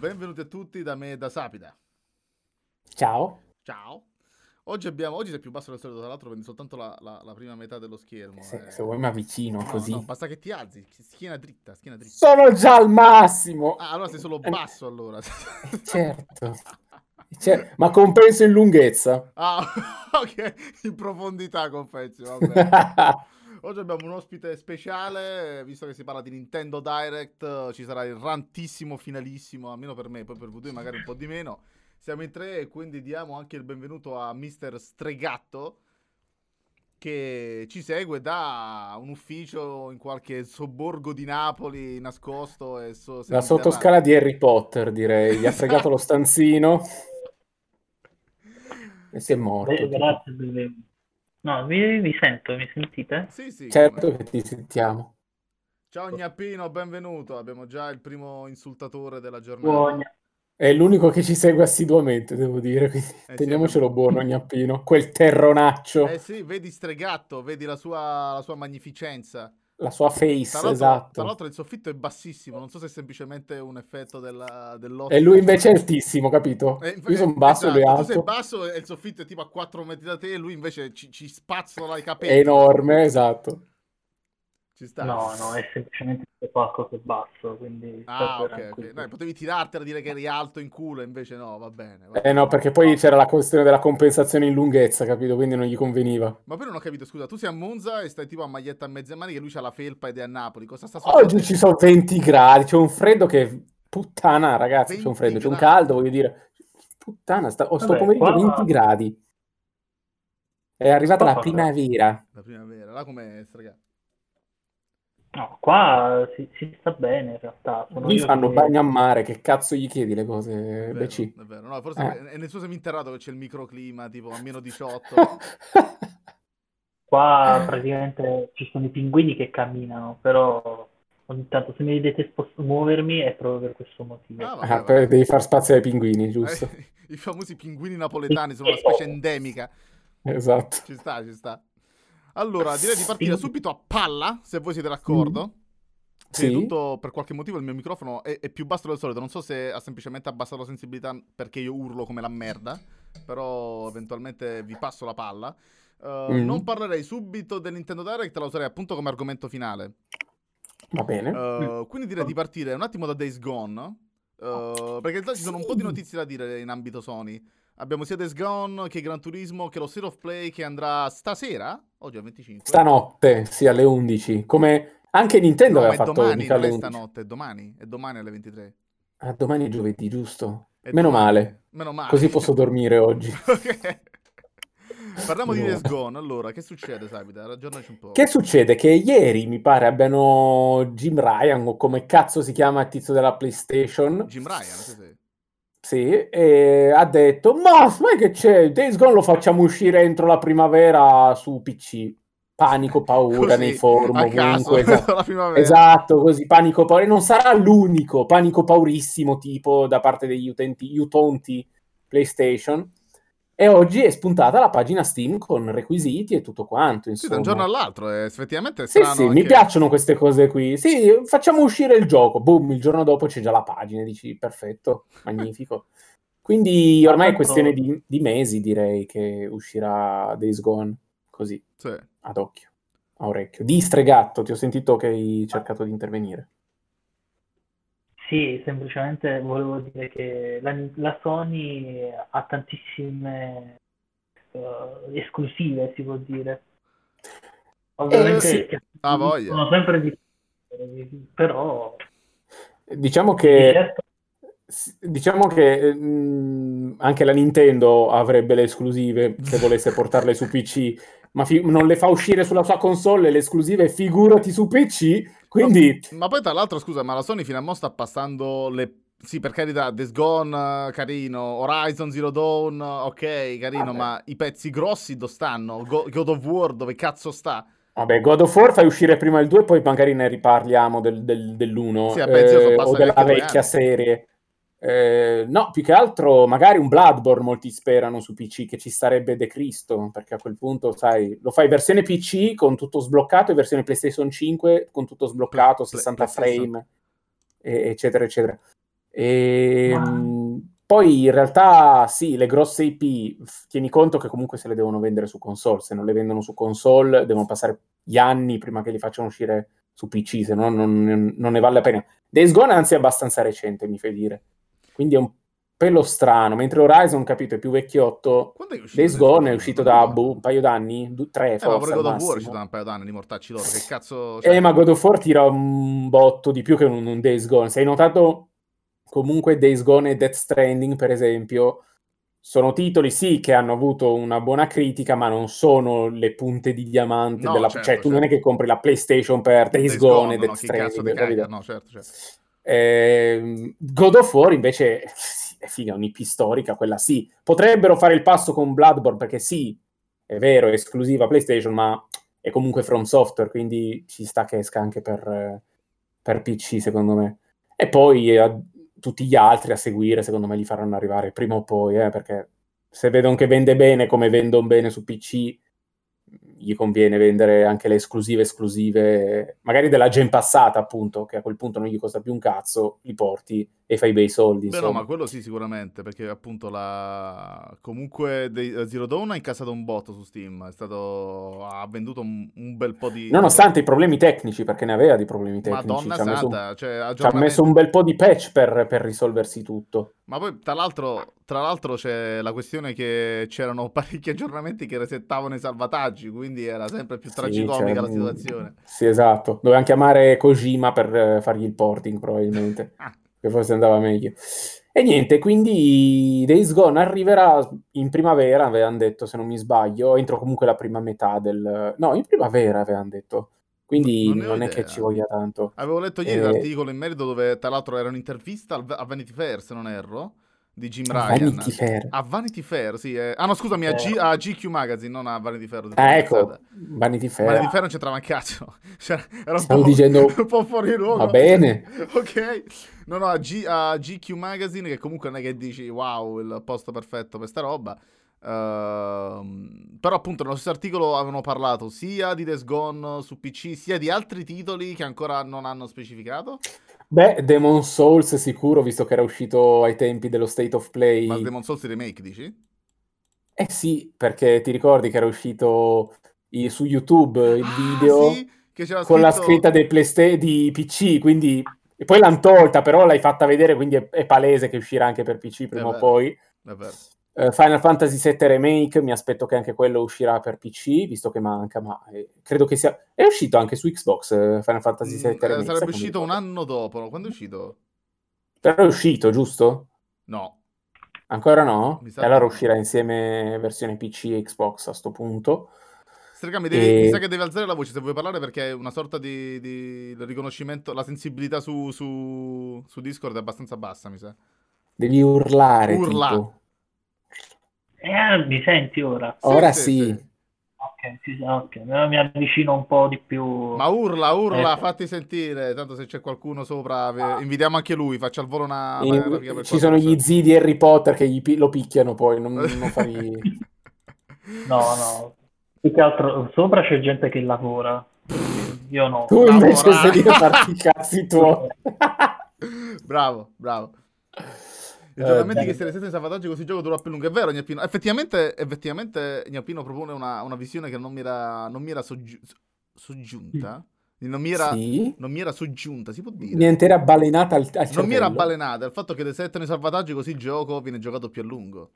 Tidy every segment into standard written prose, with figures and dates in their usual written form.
Benvenuti a tutti da me e da Sapida. Ciao. Ciao. Oggi sei più basso del solito, tra l'altro prendi soltanto la prima metà dello schermo. Se vuoi mi avvicino, no, così. No, basta che ti alzi, schiena dritta. Sono già al massimo! Ah, allora sei solo basso, allora. Certo. Ma compenso in lunghezza. Ah, ok, in profondità compenso, vabbè. Oggi abbiamo un ospite speciale, visto che si parla di Nintendo Direct, ci sarà il rantissimo finalissimo, almeno per me, poi per voi magari un po' di meno. Siamo in tre e quindi diamo anche il benvenuto a Mister Stregatto, che ci segue da un ufficio in qualche sobborgo di Napoli nascosto. La sottoscala di Harry Potter, direi. Gli ha fregato lo stanzino e si è morto. Grazie, benvenuto. No, vi sento, mi sentite? Sì. Certo che ti sentiamo. Ciao Gnappino, benvenuto. Abbiamo già il primo insultatore della giornata. Buona. È l'unico che ci segue assiduamente, devo dire, quindi teniamocelo buono, Gnappino, quel terronaccio. Eh sì, vedi Stregatto, vedi la sua magnificenza. La sua face, esatto. Tra l'altro il soffitto è bassissimo, non so se è semplicemente un effetto dell'ottica. E lui invece è altissimo, capito? Io sono basso, esatto, lui è alto. Tu sei basso e il soffitto è tipo a 4 metri da te e lui invece ci spazzola i capelli. È enorme, esatto. Ci sta. No, è semplicemente qualcosa che è basso, quindi... Ah, ok. No, potevi tirartela a dire che eri alto in culo, invece no, va bene. No, perché poi c'era la questione della compensazione in lunghezza, capito? Quindi non gli conveniva. Ma poi non ho capito, scusa, tu sei a Monza e stai tipo a maglietta a mezze maniche, lui c'ha la felpa ed è a Napoli, cosa sta succedendo? Oggi ci sono 20 gradi, c'è un freddo che... Puttana, ragazzi, c'è un freddo, c'è un caldo, voglio dire. Puttana, sto pomeriggio 20 gradi. È arrivata la primavera. La primavera, là com'è, ragazzi? No, qua si sta bene in realtà. Qui fanno bagno a mare, che cazzo gli chiedi le cose? È vero. No, forse è nel suo seminterrato che c'è il microclima, tipo a meno 18. Qua praticamente ci sono i pinguini che camminano, però ogni tanto se mi vedete muovermi è proprio per questo motivo. Vabbè. Devi far spazio ai pinguini, giusto? I famosi pinguini napoletani sono una specie endemica. Esatto. Ci sta. Allora, direi di partire subito a palla, se voi siete d'accordo. Sì. Tutto, per qualche motivo il mio microfono è più basso del solito, non so se ha semplicemente abbassato la sensibilità perché io urlo come la merda, però eventualmente vi passo la palla. Non parlerei subito del Nintendo Direct, la userei appunto come argomento finale. Va bene. Quindi direi di partire un attimo da Days Gone, perché in realtà ci sono un po' di notizie da dire in ambito Sony. Abbiamo sia Days Gone che Gran Turismo che lo State of Play che andrà stasera, oggi al 25. Stanotte, sì, alle 11. Come anche Nintendo aveva fatto domani, mica alle 11. Stanotte, è domani alle 23. Ah, domani è giovedì, giusto? Meno male. Così posso dormire oggi. Okay. Parliamo di Days Gone, allora, che succede, Sabita? Ragionaci un po'. Che succede? Che ieri, mi pare, abbiano Jim Ryan, o come cazzo si chiama il tizio della PlayStation. Jim Ryan, sì. Sì, e ha detto ma che c'è, Days Gone lo facciamo uscire entro la primavera su PC. Panico, paura così, nei forum ovunque. Esatto, così, panico, paura. Non sarà l'unico panico paurissimo tipo da parte degli utenti PlayStation. E oggi è spuntata la pagina Steam con requisiti e tutto quanto, insomma. Sì, da un giorno all'altro, effettivamente è strano. Sì, mi piacciono queste cose qui. Sì, facciamo uscire il gioco. Boom, il giorno dopo c'è già la pagina, dici, perfetto, magnifico. Quindi ormai è questione di mesi, direi, che uscirà Days Gone, così, sì. Ad occhio, a orecchio. Di Stregatto, ti ho sentito che hai cercato di intervenire. Sì, semplicemente volevo dire che la Sony ha tantissime esclusive, si può dire. Ovviamente sì. Sono sempre di... però... Diciamo che anche la Nintendo avrebbe le esclusive se volesse portarle su PC. Ma non le fa uscire sulla sua console le esclusive, figurati su PC, quindi... Ma poi tra l'altro, scusa, ma la Sony fino a mo' sta passando le... Sì, per carità, Days Gone, carino, Horizon Zero Dawn, ok, carino, ma i pezzi grossi dove stanno? God of War dove cazzo sta? Vabbè, God of War fai uscire prima il 2 e poi magari ne riparliamo dell'1, sì, o della vecchia serie. No, più che altro magari un Bloodborne molti sperano su PC, che ci starebbe De Cristo, perché a quel punto, sai, lo fai versione PC con tutto sbloccato e versione PlayStation 5 con tutto sbloccato, 60 frame eccetera eccetera. E poi in realtà sì, le grosse IP, tieni conto che comunque se le devono vendere su console, se non le vendono su console devono passare gli anni prima che li facciano uscire su PC, se no non ne vale la pena. Days Gone anzi è abbastanza recente, mi fai dire, quindi è un pelo strano, mentre Horizon, capito, è più vecchiotto. Days Gone è uscito da un paio d'anni, tre forse, ma pure God of War è uscito da un paio d'anni, mortacci loro, che cazzo. Ma God of War tira un botto di più che un Days Gone, se hai notato. Comunque Days Gone e Death Stranding, per esempio, sono titoli, sì, che hanno avuto una buona critica, ma non sono le punte di diamante. No, della... certo, cioè, tu certo. Non è che compri la PlayStation per Days Gone e Death Stranding. No, certo. God of War, invece, è figa, un'IP storica, quella sì. Potrebbero fare il passo con Bloodborne, perché sì, è vero, è esclusiva PlayStation, ma è comunque From Software, quindi ci sta che esca anche per PC, secondo me. E poi... tutti gli altri a seguire, secondo me, li faranno arrivare prima o poi, perché se vedono che vende bene, come vendono bene su PC, gli conviene vendere anche le esclusive, magari della gen passata, appunto, che a quel punto non gli costa più un cazzo, li porti e fai bei soldi. Beh, no, ma quello sì, sicuramente, perché appunto comunque Zero Dawn ha incassato un botto su Steam, ha venduto un bel po' di... Nonostante i problemi tecnici, perché ne aveva di problemi tecnici. Madonna santa, ci ha messo un bel po' di patch per risolversi tutto. Ma poi, tra l'altro, c'è la questione che c'erano parecchi aggiornamenti che resettavano i salvataggi, quindi era sempre più tragicomica la situazione. Sì, esatto. Dovevano chiamare Kojima per fargli il porting, probabilmente. Che forse andava meglio. E niente, quindi Days Gone arriverà in primavera, avevano detto, se non mi sbaglio, entro comunque la prima metà del... No, in primavera avevano detto. Quindi non è che ci voglia tanto. Avevo letto ieri un articolo in merito dove, tra l'altro, era un'intervista a Vanity Fair, se non erro, di Jim Ryan. A Vanity Fair, sì. A GQ Magazine, non a Vanity Fair. Ecco, Vanity Fair non c'entrava un cazzo. Cioè, era un po' fuori luogo. Va bene. Ok. No, a GQ Magazine, che comunque non è che dici wow, il posto perfetto per sta roba. Però appunto nello stesso articolo avevano parlato sia di Days Gone su PC, sia di altri titoli che ancora non hanno specificato. Beh, Demon Souls sicuro, visto che era uscito ai tempi dello State of Play. Ma Demon Souls Remake, dici? Eh sì, perché ti ricordi che era uscito su YouTube il video, sì, che c'era con la scritta dei di PC, quindi... E poi l'hanno tolta, però l'hai fatta vedere, quindi è palese che uscirà anche per PC prima o poi. Final Fantasy VII Remake, mi aspetto che anche quello uscirà per PC, visto che manca, ma credo che sia... È uscito anche su Xbox Final Fantasy VII Remake. Sarebbe uscito un anno dopo, quando è uscito? Però è uscito, giusto? No. Ancora no? Allora uscirà insieme versione PC e Xbox a sto punto. Mi sa che devi alzare la voce se vuoi parlare, perché è una sorta di riconoscimento, la sensibilità su Discord è abbastanza bassa, mi sa. Devi urlare. Urla. Mi senti ora? Ora sì. Ok, mi avvicino un po' di più. Ma urla, fatti sentire, tanto se c'è qualcuno sopra, invitiamo anche lui, faccia al volo una... Ci sono gli zii di Harry Potter che lo picchiano poi, non fai... No. Più che altro sopra c'è gente che lavora, io no. Tu invece sei lì a farti i cazzi tuoi. Bravo. I aggiornamenti che si resettano in salvataggio così gioco dura più lungo. È vero, Gnappino. Effettivamente Gnappino propone una visione che non mi era soggiunta. Non mi era soggiunta, si può dire. Niente, era balenata al cervello. Non mi era balenata il fatto che resettano i salvataggi così il gioco viene giocato più a lungo.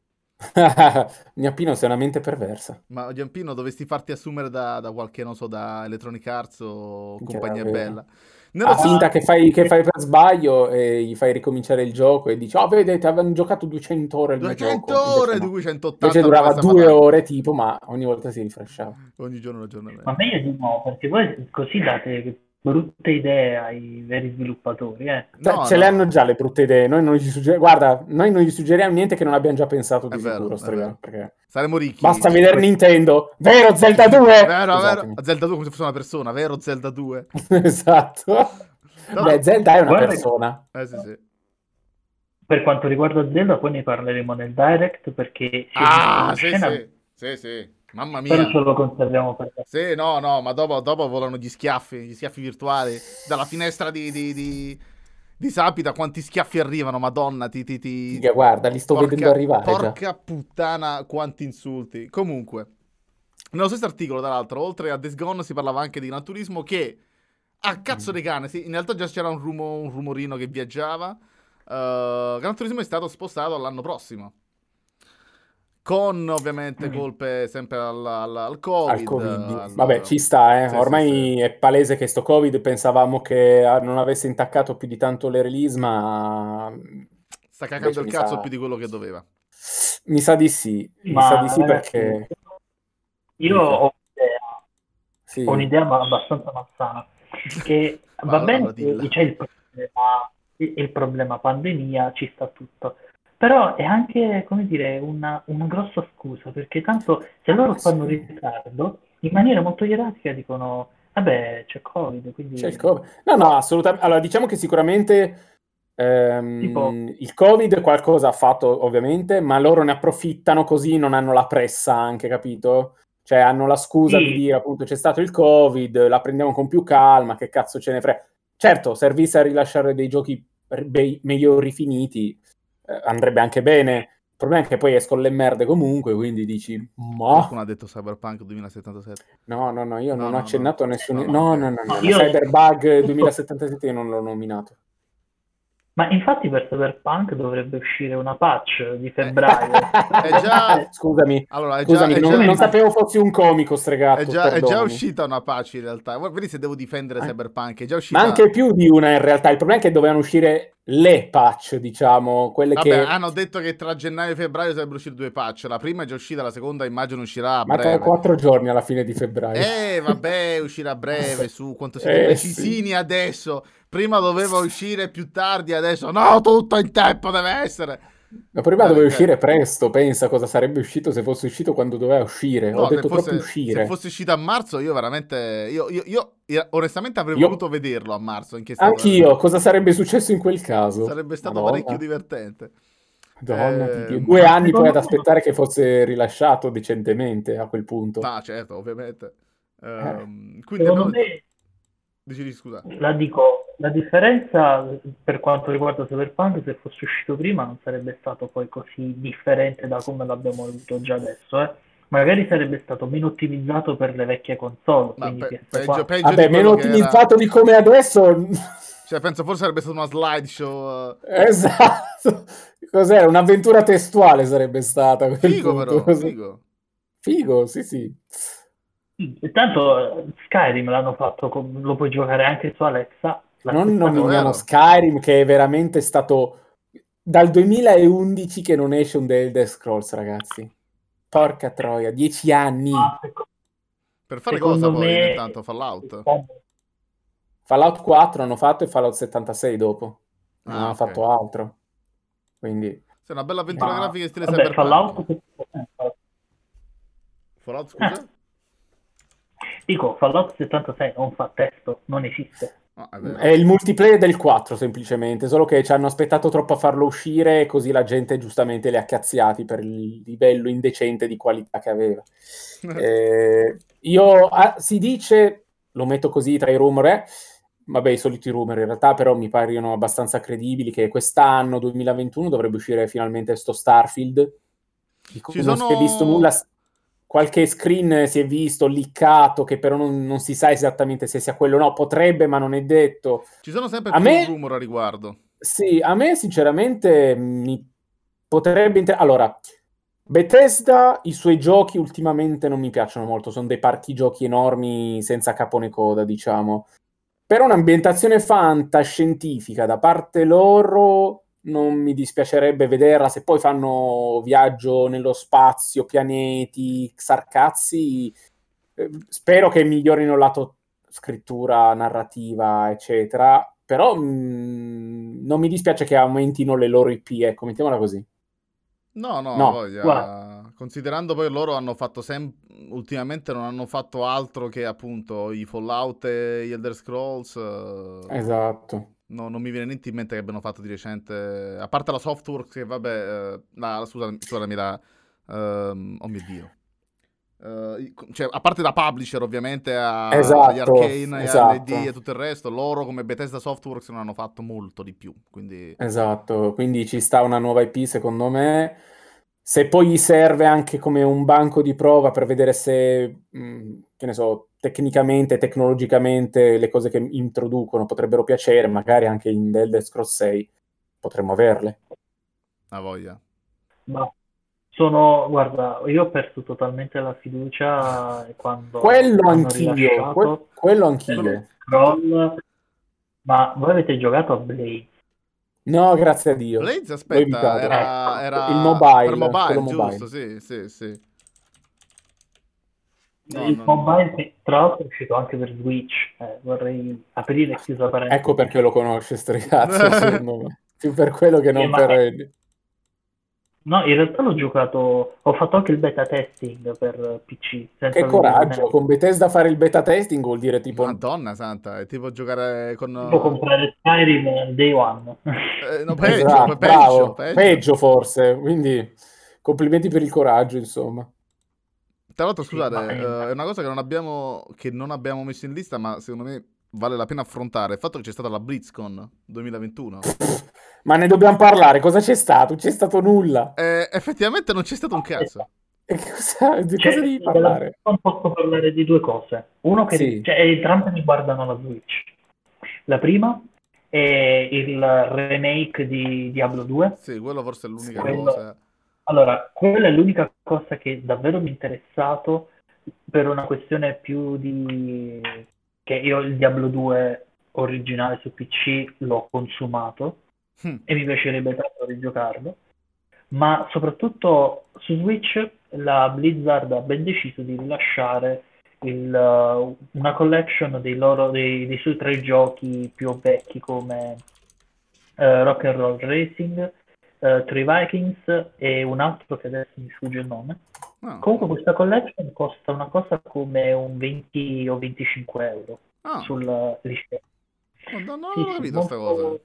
Gnappino, sei una mente perversa. Ma Gnappino, dovresti farti assumere da qualche, non so, da Electronic Arts o compagnia bella. Nella finta che fai per sbaglio e gli fai ricominciare il gioco e dici: oh, vedete, avevano giocato 200 ore il mio gioco. 200 ore, di cui 180. Invece durava 2 ore tipo, ma ogni volta si rifresciava. Ogni giorno l'aggiornamento. Ma meglio di no, perché voi così date brutte idee ai veri sviluppatori, le hanno già le brutte idee. Noi non gli suggeriamo niente che non abbiamo già pensato di sicuro, perché saremo ricchi. Basta vedere Nintendo, vero Zelda 2? Vero. Zelda 2 come se fosse una persona, vero Zelda 2? Esatto. No. Beh, Zelda è una persona. Sì. Per quanto riguarda Zelda, poi ne parleremo nel direct, perché sì. Mamma mia. Però ce lo conserviamo per te. Sì, no, ma dopo volano gli schiaffi virtuali dalla finestra di di Sapida, quanti schiaffi arrivano, madonna, ti guarda, li sto vedendo arrivare. Porca puttana, quanti insulti. Comunque, nello stesso articolo, tra l'altro, oltre a Days Gone si parlava anche di Gran Turismo che, a cazzo dei cane, sì, in realtà già c'era un rumorino che viaggiava. Gran Turismo è stato spostato all'anno prossimo, con ovviamente colpe sempre al Covid. Al COVID. Vabbè, ci sta, eh. Sì, ormai sì. È palese che sto Covid, pensavamo che non avesse intaccato più di tanto le release, ma sta cacando il cazzo più di quello che doveva. Mi sa di sì, perché io ho un'idea abbastanza malsana, che va bene che c'è il problema pandemia, ci sta tutto. Però è anche, come dire, una grossa scusa, perché tanto se loro fanno ritardo, in maniera molto ieratica dicono, vabbè, c'è Covid, quindi... C'è il Covid. No, assolutamente. Allora, diciamo che sicuramente il Covid qualcosa ha fatto, ovviamente, ma loro ne approfittano, così non hanno la pressa anche, capito? Cioè, hanno la scusa di dire, appunto, c'è stato il Covid, la prendiamo con più calma, che cazzo ce ne frega. Certo, servisse a rilasciare dei giochi meglio rifiniti, andrebbe anche bene. Il problema è che poi escono le merde comunque, quindi dici qualcuno ha detto Cyberpunk 2077? No, io non ho accennato a nessuno. No. Cyberbug 2077 io non l'ho nominato. Ma infatti per Cyberpunk dovrebbe uscire una patch di febbraio. È già... Scusami, non sapevo fossi un comico, Stregatto. È già uscita una patch in realtà. Vedi se devo difendere Cyberpunk. È già uscita... Ma anche più di una in realtà. Il problema è che dovevano uscire le patch, diciamo. Quelle che hanno detto che tra gennaio e febbraio sarebbero uscite 2 patch. La prima è già uscita, la seconda immagino uscirà a breve. Ma tra 4 giorni alla fine di febbraio. Vabbè, uscirà a breve, su quanto siete precisini adesso. Prima doveva uscire più tardi, adesso no, tutto in tempo deve essere. Ma prima doveva uscire presto, pensa cosa sarebbe uscito se fosse uscito quando doveva uscire. No, ho detto proprio uscire. Se fosse uscito a marzo, io veramente, io onestamente avrei voluto vederlo a marzo. Anch'io, cosa sarebbe successo in quel caso? Sarebbe stato parecchio divertente. Madonna, 2 anni poi ad aspettare che fosse rilasciato decentemente a quel punto. Ah, certo, ovviamente. Quindi scusa. La differenza per quanto riguarda Cyberpunk, se fosse uscito prima non sarebbe stato poi così differente da come l'abbiamo avuto già adesso, magari sarebbe stato meno ottimizzato per le vecchie console, quindi peggio vabbè, meno ottimizzato di come adesso, cioè penso forse sarebbe stata una slideshow. Esatto, cos'era, un'avventura testuale sarebbe stata. Figo, sì. Intanto Skyrim l'hanno fatto, lo puoi giocare anche su Alexa. Non nominiamo Skyrim, che è veramente stato dal 2011 che non esce un The Elder Scrolls, ragazzi. Porca troia, 10 anni. Per fare cosa poi? Intanto Fallout. Fallout 4 hanno fatto e Fallout 76 dopo. Non hanno fatto altro. Quindi c'è una bella avventura grafica in stile Cyberpunk. Fallout, scusa? Dico, Fallout 76 non fa testo, non esiste. È il multiplayer del 4 semplicemente, solo che ci hanno aspettato troppo a farlo uscire, così la gente giustamente li ha cazziati per il livello indecente di qualità che aveva. Si dice, lo metto così tra i rumor, vabbè, i soliti rumor in realtà, però mi paiono abbastanza credibili, che quest'anno 2021 dovrebbe uscire finalmente sto Starfield. Non si è visto nulla. Qualche screen si è visto, leakato, che però non si sa esattamente se sia quello o no. Potrebbe, ma non è detto. Ci sono sempre più rumori a riguardo. Sì, a me sinceramente mi potrebbe... Allora, Bethesda, i suoi giochi ultimamente non mi piacciono molto. Sono dei parchi giochi enormi senza capo né coda, diciamo. Però un'ambientazione fantascientifica da parte loro... non mi dispiacerebbe vederla. Se poi fanno viaggio nello spazio, pianeti, sarcazzi, spero che migliorino il lato scrittura, narrativa, eccetera, però non mi dispiace che aumentino le loro IP, ecco, mettiamola così. No. Voglia. Considerando poi loro hanno fatto ultimamente non hanno fatto altro che appunto i Fallout e gli Elder Scrolls. Esatto. No, non mi viene niente in mente che abbiano fatto di recente, a parte la Softworks, che vabbè, scusa, oh mio Dio. Cioè, a parte da publisher ovviamente agli Arcane e all'ID e tutto il resto, loro come Bethesda Softworks non hanno fatto molto di più, quindi... Esatto, quindi ci sta una nuova IP secondo me, se poi gli serve anche come un banco di prova per vedere se che ne so, tecnicamente, tecnologicamente le cose che introducono potrebbero piacere, magari anche in The Elder Scrolls 6 potremmo averle. A voglia. Ma guarda, io ho perso totalmente la fiducia quando... Quello anch'io. Scroll, ma voi avete giocato a Blade? No, grazie a Dio. Blade, aspetta, era il mobile. Per mobile, giusto, sì. No, il mobile, no. Tra l'altro, è uscito anche per Switch. Vorrei aprire e chiusa parentesi. Ecco perché lo conosce, Stregatto, secondo me. Più per quello che non per... No, in realtà l'ho giocato, ho fatto anche il beta testing per PC. Senza che coraggio, con Bethesda fare il beta testing vuol dire tipo... Madonna santa, è tipo giocare con... Tipo comprare Skyrim Day One. No, peggio, esatto, peggio forse, quindi complimenti per il coraggio, insomma. Tra l'altro, scusate, è una cosa che non abbiamo messo in lista, ma secondo me vale la pena affrontare, il fatto che c'è stata la BlizzCon 2021. Ma ne dobbiamo parlare, cosa c'è stato? C'è stato nulla. Effettivamente non c'è stato un cazzo. Cosa devi parlare? Non posso parlare di due cose. Uno che entrambe riguardano la Switch. La prima è il remake di Diablo 2. Sì, quello forse è l'unica cosa. Allora, quella è l'unica cosa che davvero mi è interessato, per una questione più di... che io il Diablo 2 originale su PC l'ho consumato e mi piacerebbe tanto rigiocarlo, ma soprattutto su Switch la Blizzard ha ben deciso di rilasciare una collection dei suoi tre giochi più vecchi, come Rock'n'Roll Racing, Three Vikings e un altro che adesso mi sfugge il nome. Oh. Comunque questa collection costa una cosa come un 20 o 25 euro sulla lista. Non ho capito questa cosa.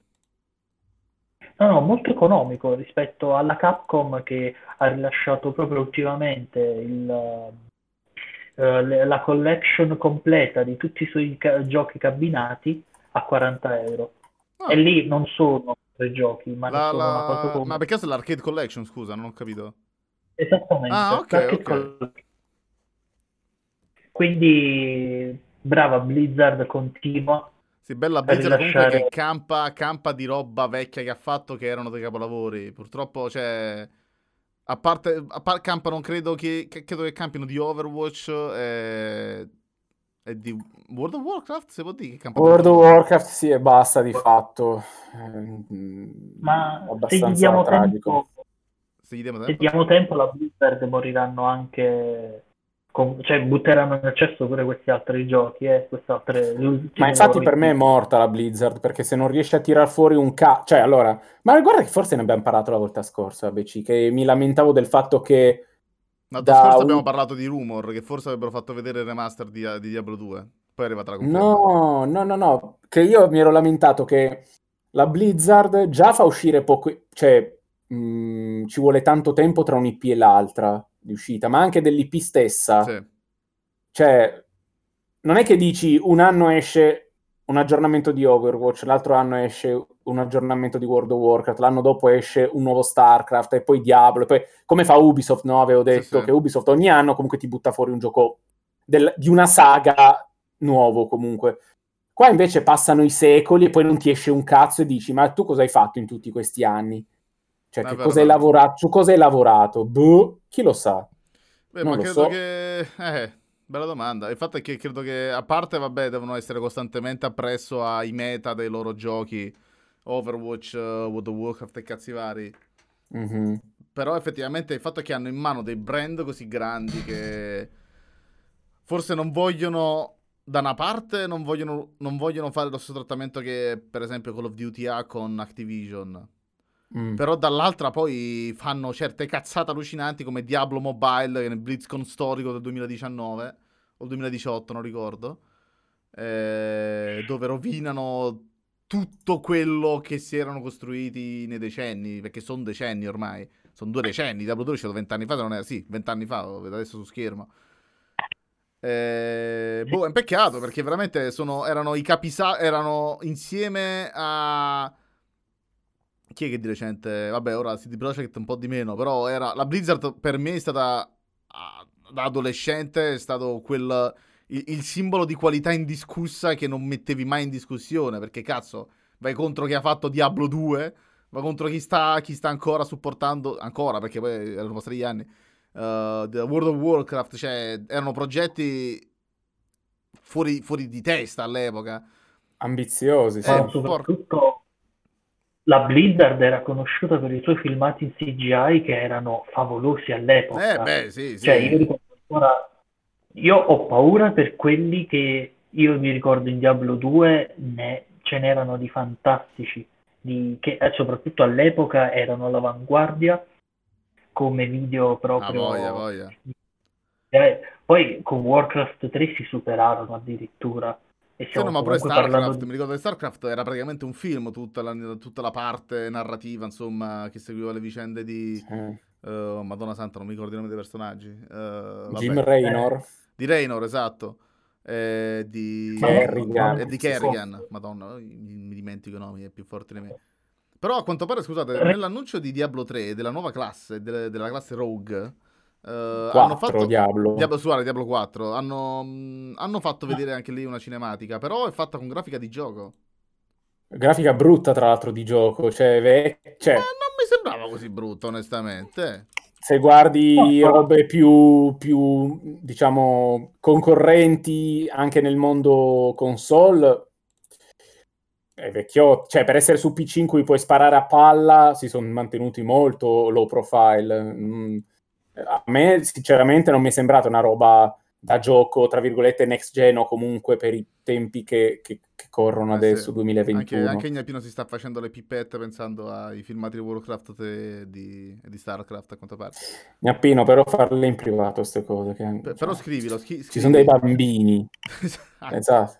No, molto economico rispetto alla Capcom, che ha rilasciato proprio ultimamente la collection completa di tutti i suoi giochi cabinati a 40 euro. Oh. E lì non sono tre giochi, ma sono una cosa come... Ma perché è l'arcade collection, scusa, non ho capito. Esattamente. Okay. Quindi brava Blizzard, continua. Sì, bella Blizzard comunque, che campa di roba vecchia che ha fatto, che erano dei capolavori. Purtroppo, cioè, a parte campano, credo che campino di Overwatch e di World of Warcraft, se vuol dire che World of Warcraft, sì, e basta di fatto. Ma abbastanza tragico. Se diamo tempo la Blizzard moriranno anche... Cioè, butteranno in accesso pure questi altri giochi, ma infatti per me è morta la Blizzard, perché se non riesce a tirar fuori cioè, allora, ma guarda che forse ne abbiamo parlato la volta scorsa, BC, che mi lamentavo del fatto che la volta scorsa abbiamo parlato di rumor che forse avrebbero fatto vedere il remaster di Diablo 2, poi è arrivata la conferma. No, che io mi ero lamentato che la Blizzard già fa uscire poco, cioè ci vuole tanto tempo tra un'IP e l'altra di uscita, ma anche dell'IP stessa. Sì. Cioè, non è che dici un anno esce un aggiornamento di Overwatch, l'altro anno esce un aggiornamento di World of Warcraft, l'anno dopo esce un nuovo StarCraft e poi Diablo, e poi come fa Ubisoft, no? Avevo detto che Ubisoft ogni anno comunque ti butta fuori un gioco di una saga nuovo comunque. Qua invece passano i secoli e poi non ti esce un cazzo e dici, ma tu cosa hai fatto in tutti questi anni? Cioè, su cosa hai lavorato? Chi lo sa? Beh, non ma credo so. Che... bella domanda. Il fatto è che credo che, a parte, devono essere costantemente appresso ai meta dei loro giochi. Overwatch, World of Warcraft e cazzi vari. Mm-hmm. Però effettivamente il fatto è che hanno in mano dei brand così grandi che forse non vogliono... Da una parte non vogliono fare lo stesso trattamento che, per esempio, Call of Duty ha con Activision. Però dall'altra poi fanno certe cazzate allucinanti come Diablo Mobile, che nel BlizzCon storico del 2019 o 2018, non ricordo, dove rovinano tutto quello che si erano costruiti nei decenni, perché sono decenni ormai, sono 2 decenni, Diablo 2 è uscito 20 anni fa, se non era, sì, 20 anni fa, lo vedo adesso su schermo, Boh, è un peccato perché veramente erano i capisaldi, erano insieme a... chi è che di recente? Vabbè, ora CD Projekt un po' di meno, però era... la Blizzard per me è stata, da adolescente, è stato quel... il simbolo di qualità indiscussa che non mettevi mai in discussione, perché cazzo, vai contro chi ha fatto Diablo 2, vai contro chi sta ancora supportando, ancora perché poi erano passati gli anni, World of Warcraft, cioè erano progetti fuori di testa all'epoca. Ambiziosi, sì. Soprattutto la Blizzard era conosciuta per i suoi filmati in CGI che erano favolosi all'epoca. Sì. Cioè, io ricordo ancora... Io ho paura per quelli che io mi ricordo in Diablo 2 ce n'erano di fantastici, che soprattutto all'epoca erano all'avanguardia come video proprio. Voglia. Poi con Warcraft 3 si superarono addirittura. E siamo ma pure StarCraft, mi ricordo che StarCraft era praticamente un film, tutta la parte narrativa, insomma, che seguiva le vicende di... Sì. Madonna santa, non mi ricordo i nomi dei personaggi. Jim Raynor. Di Raynor, esatto. Di Kerrigan. Madonna, mi dimentico i nomi, è più forte di me. Però a quanto pare, scusate, nell'annuncio di Diablo 3, della nuova classe, della classe Rogue, 4, hanno fatto Diablo 4, hanno fatto vedere anche lì una cinematica, però è fatta con grafica di gioco. Grafica brutta, tra l'altro, di gioco. Cioè... Ma non mi sembrava così brutta, onestamente. Se guardi robe più, diciamo, concorrenti anche nel mondo console, è vecchio. Cioè, per essere su PC in cui puoi sparare a palla, si sono mantenuti molto low profile. A me, sinceramente, non mi è sembrata una roba da gioco, tra virgolette, next gen, o comunque per i tempi che corrono adesso, sì. 2021. Anche Gnappino si sta facendo le pippette pensando ai filmati di Warcraft e di StarCraft, a quanto pare. Gnappino, però farle in privato queste cose. Però scrivilo. Scrivi. Ci sono dei bambini. Esatto.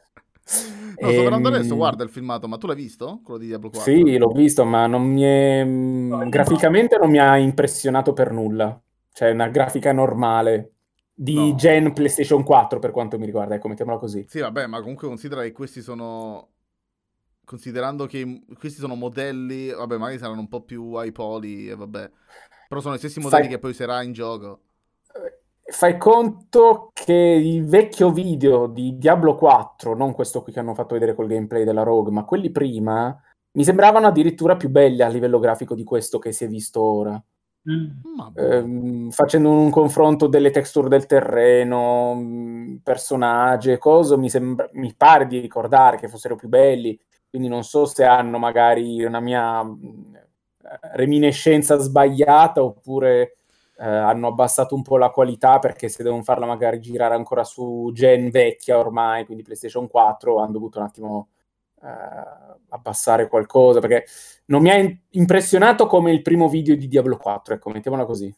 No, sto guardando adesso, guarda il filmato, ma tu l'hai visto? Quello di Diablo 4? Sì, l'ho visto, ma non mi è... graficamente non mi ha impressionato per nulla. Cioè, una grafica normale. Di gen PlayStation 4 per quanto mi riguarda, ecco, mettiamola così. Sì, vabbè, ma comunque considera che questi sono... Considerando che questi sono modelli, vabbè, magari saranno un po' più high poly, e vabbè. Però sono gli stessi modelli che poi userà in gioco. Fai conto che il vecchio video di Diablo 4, non questo qui che hanno fatto vedere col gameplay della Rogue, ma quelli prima, mi sembravano addirittura più belli a livello grafico di questo che si è visto ora. Facendo un confronto delle texture del terreno, personaggi e cose, mi pare di ricordare che fossero più belli, quindi non so se hanno magari una mia reminiscenza sbagliata oppure hanno abbassato un po' la qualità, perché se devono farla magari girare ancora su gen vecchia ormai, quindi PlayStation 4, hanno dovuto un attimo abbassare qualcosa, perché non mi ha impressionato come il primo video di Diablo 4, ecco, mettiamola così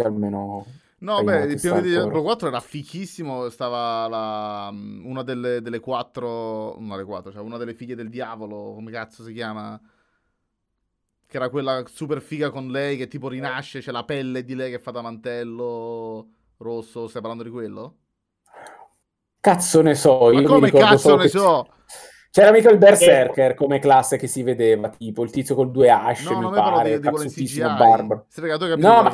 almeno. No, beh, il primo video di Diablo 4 era fichissimo, stava una delle quattro, non le quattro, cioè una delle figlie del diavolo, come cazzo si chiama, che era quella super figa con lei che tipo rinasce, c'è la pelle di lei che fa da mantello rosso. Stai parlando di quello? Cazzo ne so, ma io come cazzo ne so? C'era mica il berserker come classe che si vedeva, tipo il tizio col due asce, mi pare, cazzutissimo barbaro. No, ma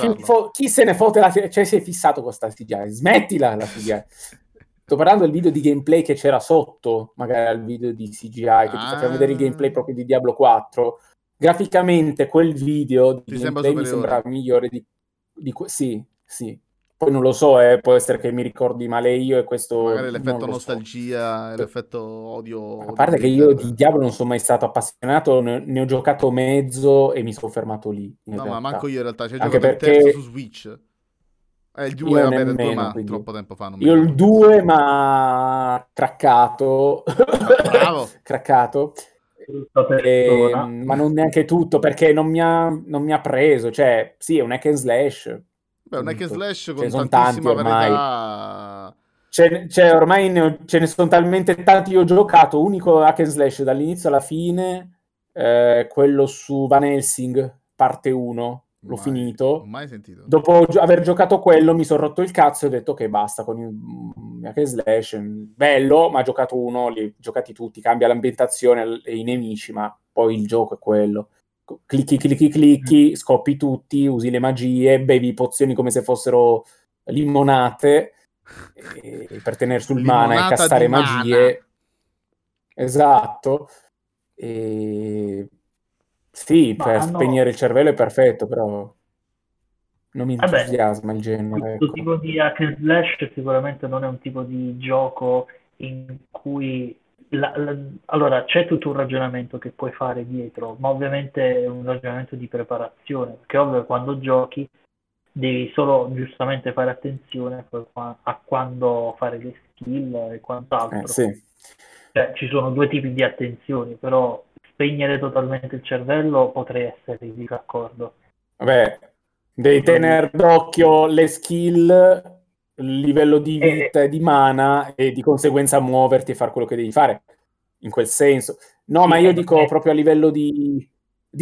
chi se ne fotte cioè si è fissato con sta CGI, smettila la CGI. Sto parlando del video di gameplay che c'era sotto, magari al video di CGI, che ti faceva vedere il gameplay proprio di Diablo 4. Graficamente quel video di gameplay mi sembra migliore di sì. Poi non lo so, può essere che mi ricordi male io e questo... Magari l'effetto nostalgia, l'effetto odio... A parte che io di Diablo non sono mai stato appassionato, ne ho giocato mezzo e mi sono fermato lì. No, realtà. Ma manco io in realtà, c'è giocato il terzo su Switch. Il 2, vabbè, nemmeno, il 2, ma quindi... troppo tempo fa. Non io il 2, ma craccato. Bravo! Craccato. Ma non neanche tutto, perché non mi ha preso. Cioè, sì, è un hack and slash... Beh, un hack and slash con tantissima varietà. Cioè, ormai ce ne sono talmente tanti. Io ho giocato unico hack and slash dall'inizio alla fine, quello su Van Helsing parte 1, l'ho finito. Mai sentito. Dopo aver giocato quello mi sono rotto il cazzo e ho detto che basta con il slash, bello, ma ho giocato uno, li ho giocati tutti, cambia l'ambientazione e i nemici, ma poi il gioco è quello. Clicchi, scoppi tutti, usi le magie, bevi pozioni come se fossero limonate per tenere sul mana e castare magie. Mana. Esatto. E... sì, ma per spegnere il cervello è perfetto, però non mi entusiasma il genere. Questo tipo di hack and slash sicuramente non è un tipo di gioco in cui... allora, c'è tutto un ragionamento che puoi fare dietro, ma ovviamente è un ragionamento di preparazione, perché ovvio quando giochi devi solo giustamente fare attenzione a quando fare le skill e quant'altro. Sì. Cioè, ci sono due tipi di attenzioni, però... spegnere totalmente il cervello potrei essere di d'accordo. Vabbè, devi tenere d'occhio le skill, il livello di vita e di mana e di conseguenza muoverti e fare quello che devi fare, in quel senso. No, ma io dico proprio a livello di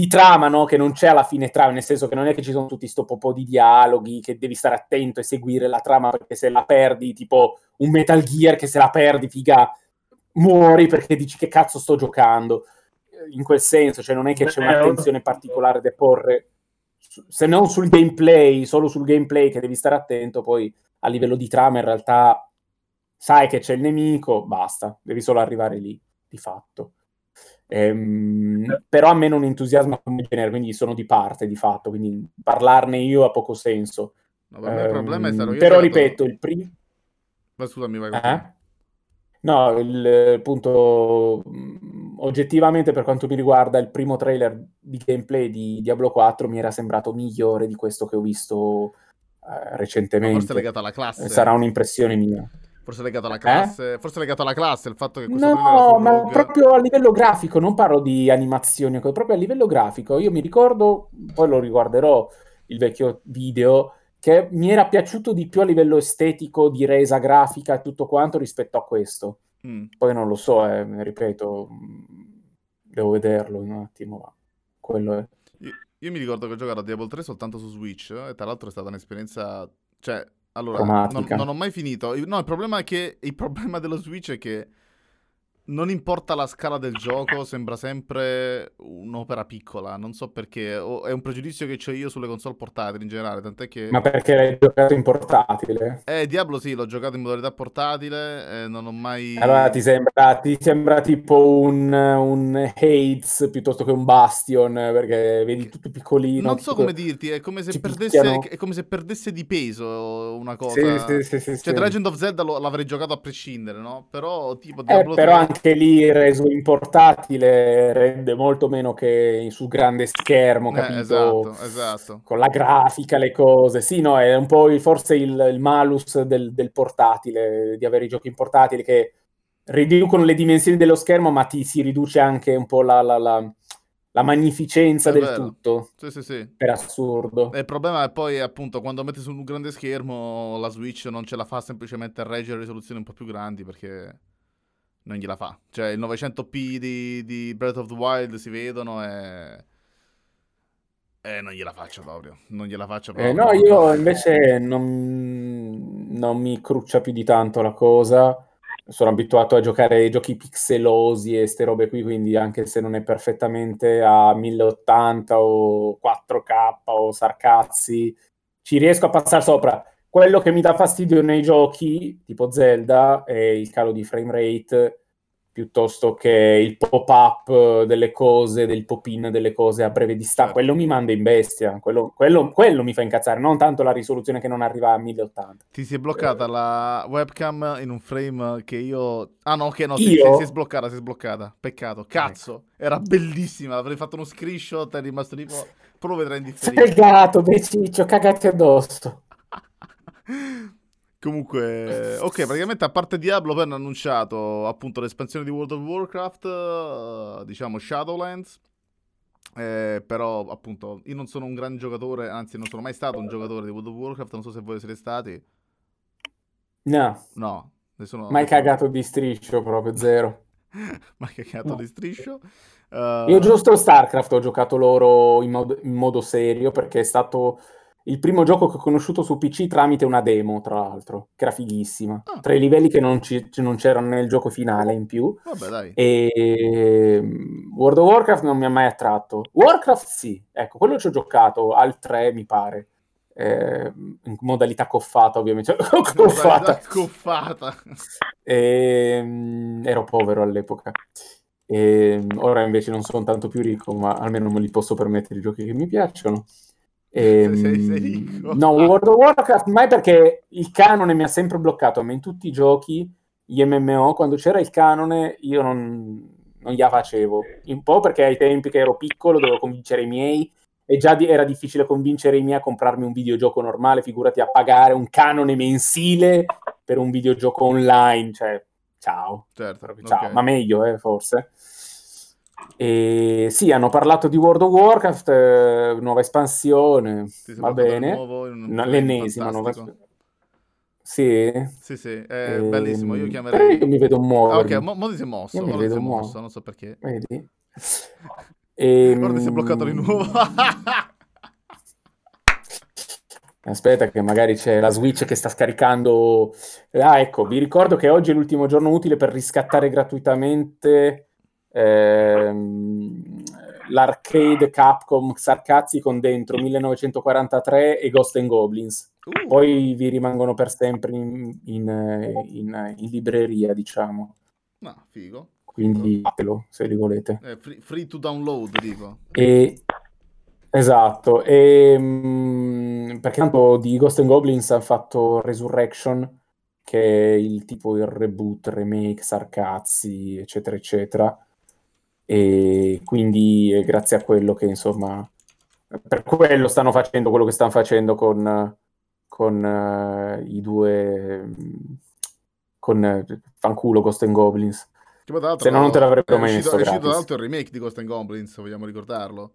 trama, no? Che non c'è alla fine trama, nel senso che non è che ci sono tutti sto po' di dialoghi che devi stare attento e seguire la trama, perché se la perdi, tipo un Metal Gear che se la perdi, figa, muori perché dici che cazzo sto giocando. In quel senso, cioè non è che c'è un'attenzione particolare da porre, se non sul gameplay, solo sul gameplay che devi stare attento, poi a livello di trama in realtà sai che c'è il nemico, basta, devi solo arrivare lì, di fatto. Però a me non entusiasma come genere, quindi sono di parte, di fatto, quindi parlarne io ha poco senso. No, per me il problema è stato io però ripeto, il primo... ma scusami, vai con te. No, il punto... oggettivamente per quanto mi riguarda il primo trailer di gameplay di Diablo 4 mi era sembrato migliore di questo che ho visto recentemente. Forse è legato alla classe. Sarà un'impressione mia. Forse è legato alla classe, forse è legato alla classe, il fatto che questo no, ma blog... proprio a livello grafico, non parlo di animazioni, proprio a livello grafico. Io mi ricordo, poi lo riguarderò il vecchio video, che mi era piaciuto di più a livello estetico, di resa grafica e tutto quanto rispetto a questo. Poi non lo so, ripeto, devo vederlo in un attimo, ma quello è... Io mi ricordo che ho giocato a Diablo 3 soltanto su Switch, e tra l'altro è stata un'esperienza, cioè, allora, non ho mai finito. No, il problema dello Switch è che non importa la scala del gioco, sembra sempre un'opera piccola, non so perché, è un pregiudizio che ho io sulle console portatili in generale, tant'è che... Ma perché l'hai giocato in portatile? Diablo sì, l'ho giocato in modalità portatile, non ho mai... Allora ti sembra tipo un Hades piuttosto che un Bastion, perché vedi tutto piccolino... Non so come dirti, è come se perdesse di peso una cosa... Sì. Cioè The Legend of Zelda l'avrei giocato a prescindere, no? Però tipo Diablo 3... Anche lì reso in portatile rende molto meno che su grande schermo, capito? Esatto. Con la grafica, le cose. Sì, no, è un po' forse il malus del portatile, di avere i giochi in portatile che riducono le dimensioni dello schermo, ma ti si riduce anche un po' la magnificenza del tutto. Sì. Per assurdo. E il problema è poi, appunto, quando metti su un grande schermo, la Switch non ce la fa semplicemente a reggere risoluzioni un po' più grandi, perché... non gliela fa, cioè il 900p di Breath of the Wild si vedono e non gliela faccio proprio. No, io invece non mi cruccia più di tanto la cosa, sono abituato a giocare ai giochi pixelosi e ste robe qui, quindi anche se non è perfettamente a 1080 o 4K o sarcazzi, ci riesco a passare sopra. Quello che mi dà fastidio nei giochi, tipo Zelda, è il calo di frame rate, piuttosto che il pop-up delle cose, del pop-in delle cose a breve distanza. Quello mi manda in bestia, quello mi fa incazzare, non tanto la risoluzione che non arriva a 1080. Ti si è bloccata la webcam in un frame che io... Ah no, che no, si è sbloccata, peccato, cazzo, era bellissima, avrei fatto uno screenshot, è rimasto tipo... Poi lo vedrai in differita. Sei gato, beciccio, cagati addosso. Comunque, ok, praticamente a parte Diablo poi hanno annunciato appunto l'espansione di World of Warcraft, diciamo Shadowlands, però appunto io non sono un gran giocatore, anzi non sono mai stato un giocatore di World of Warcraft, non so se voi siete stati. No, mai cagato di striscio, proprio zero. ma che cazzo di striscio. Io giusto StarCraft ho giocato loro in modo serio, perché è stato il primo gioco che ho conosciuto su PC tramite una demo, tra l'altro, che era fighissima. Ah. Tra i livelli che non c'erano nel gioco finale in più. Vabbè, dai. E World of Warcraft non mi ha mai attratto. Warcraft sì, ecco, quello ci ho giocato al 3 mi pare, in modalità coffata ovviamente. Coffata. Ero povero all'epoca. Ora invece non sono tanto più ricco, ma almeno me li posso permettere i giochi che mi piacciono. No, World of Warcraft mai, perché il canone mi ha sempre bloccato, ma in tutti i giochi, gli MMO, quando c'era il canone io non gliela facevo, un po' perché ai tempi che ero piccolo dovevo convincere i miei, e già era difficile convincere i miei a comprarmi un videogioco normale, figurati a pagare un canone mensile per un videogioco online, cioè ciao, certo, ciao, okay. Ma meglio forse. E sì, hanno parlato di World of Warcraft, nuova espansione, va bene, l'ennesima nuova espansione. Sì, è bellissimo, io chiamerei... Io mi vedo muovere. Mo si è mosso, non so perché. Vedi? Guarda, si è bloccato di nuovo. Aspetta che magari c'è la Switch che sta scaricando... Ah, ecco, vi ricordo che oggi è l'ultimo giorno utile per riscattare gratuitamente... l'arcade Capcom Sarcazzi con dentro 1943 e Ghosts 'n Goblins. Poi vi rimangono per sempre in libreria, diciamo. No, figo. Quindi fatelo se li volete. Free to download, dico. Esatto. Perché tanto di Ghosts 'n Goblins hanno fatto Resurrection, che è il reboot, remake, Sarcazzi, eccetera, eccetera. E quindi è grazie a quello che, insomma, per quello stanno facendo quello che stanno facendo con i due, con fanculo Ghosts 'n Goblins, se no non te l'avrebbero mai messo. È uscito l'altro il remake di Ghosts 'n Goblins, vogliamo ricordarlo.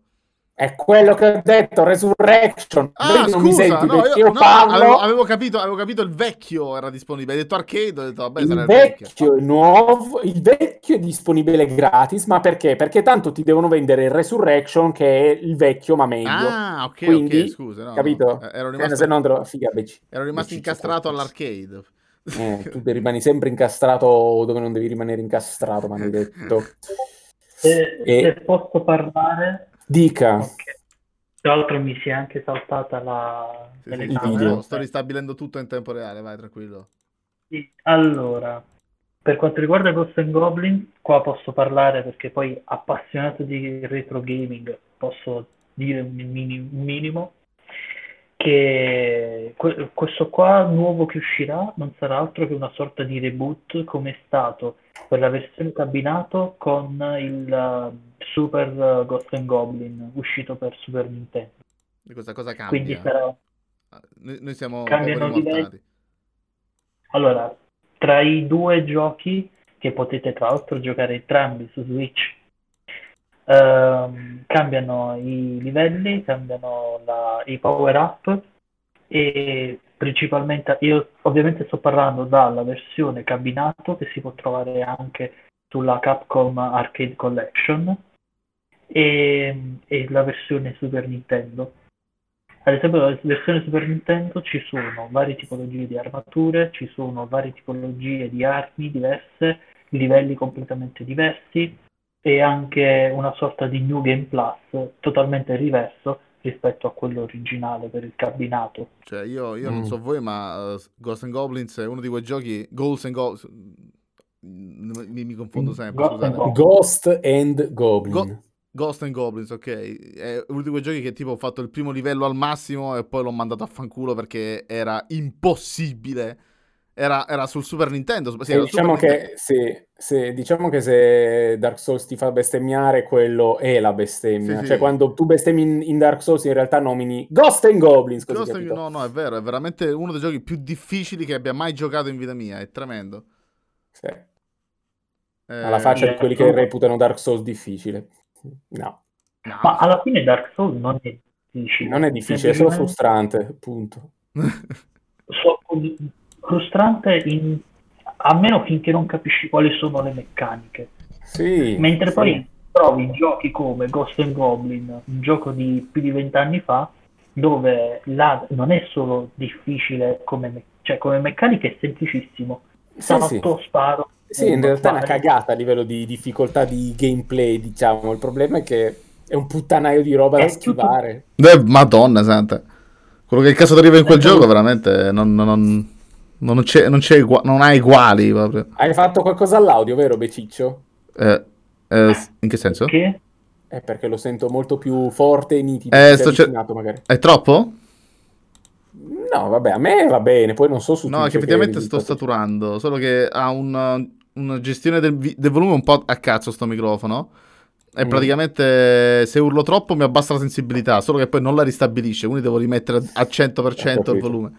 È quello che ho detto, Resurrection. Avevo capito il vecchio era disponibile. Hai detto arcade, ho detto vabbè, sarà il vecchio. Il vecchio è disponibile gratis, ma perché? Perché tanto ti devono vendere il Resurrection, che è il vecchio ma meglio. Ah, ok. Quindi, okay, scusa, no, capito? No. Ero rimasto incastrato all'arcade. Tu rimani sempre incastrato dove non devi rimanere incastrato, mi hanno detto. Se posso parlare. Dica. Okay. Tra l'altro mi si è anche saltata la video. Sto ristabilendo tutto in tempo reale, vai tranquillo. Sì. Allora, per quanto riguarda Ghosts 'n Goblins, qua posso parlare perché poi, appassionato di retro gaming, posso dire un minimo che questo qua nuovo che uscirà non sarà altro che una sorta di reboot, come è stato per la versione cabinato con il Super Ghosts 'n Goblin uscito per Super Nintendo. E questa cosa cambia? Quindi sarà... Noi siamo cambiati. Allora, tra i due giochi, che potete tra l'altro giocare entrambi su Switch, cambiano i livelli, cambiano i power up, e principalmente io ovviamente sto parlando dalla versione cabinato, che si può trovare anche sulla Capcom Arcade Collection, e la versione Super Nintendo. Ad esempio, nella versione Super Nintendo ci sono varie tipologie di armature, ci sono varie tipologie di armi diverse, livelli completamente diversi, e anche una sorta di New Game Plus totalmente diverso rispetto a quello originale per il cabinato. Cioè io non so voi, ma Ghosts 'n Goblins è uno di quei giochi mi confondo sempre. Ghosts 'n Goblins, ok, è uno di quei giochi che tipo ho fatto il primo livello al massimo e poi l'ho mandato a fanculo perché era impossibile. Era sul Super Nintendo. Diciamo che se Dark Souls ti fa bestemmiare, quello è la bestemmia. Sì. Cioè, quando tu bestemmi in Dark Souls, in realtà nomini Ghosts 'n Goblins. No, è vero, è veramente uno dei giochi più difficili che abbia mai giocato in vita mia. È tremendo. Sì. Alla faccia di quelli che reputano Dark Souls difficile. No. Ma alla fine Dark Souls non è difficile. Non è difficile, è solo frustrante, punto. Frustrante a meno finché non capisci quali sono le meccaniche, Sì, mentre poi trovi giochi come Ghosts 'n Goblins, un gioco di più di 20 anni fa, dove non è solo difficile come meccanica, è semplicissimo. Sparo. Sì, in realtà è una cagata a livello di difficoltà di gameplay, diciamo. Il problema è che è un puttanaio di roba da schivare. Madonna santa. Quello che il cazzo ti arriva in quel gioco, veramente non ha uguali proprio. Hai fatto qualcosa all'audio, vero Beciccio? In che senso? Che? Perché lo sento molto più forte e nitido. Magari. È troppo? No, vabbè, a me va bene, poi non so su Twitch. No, che effettivamente sto saturando, solo che ha una gestione del volume un po' a cazzo sto microfono, e praticamente se urlo troppo mi abbassa la sensibilità, solo che poi non la ristabilisce, quindi devo rimettere a 100% il volume.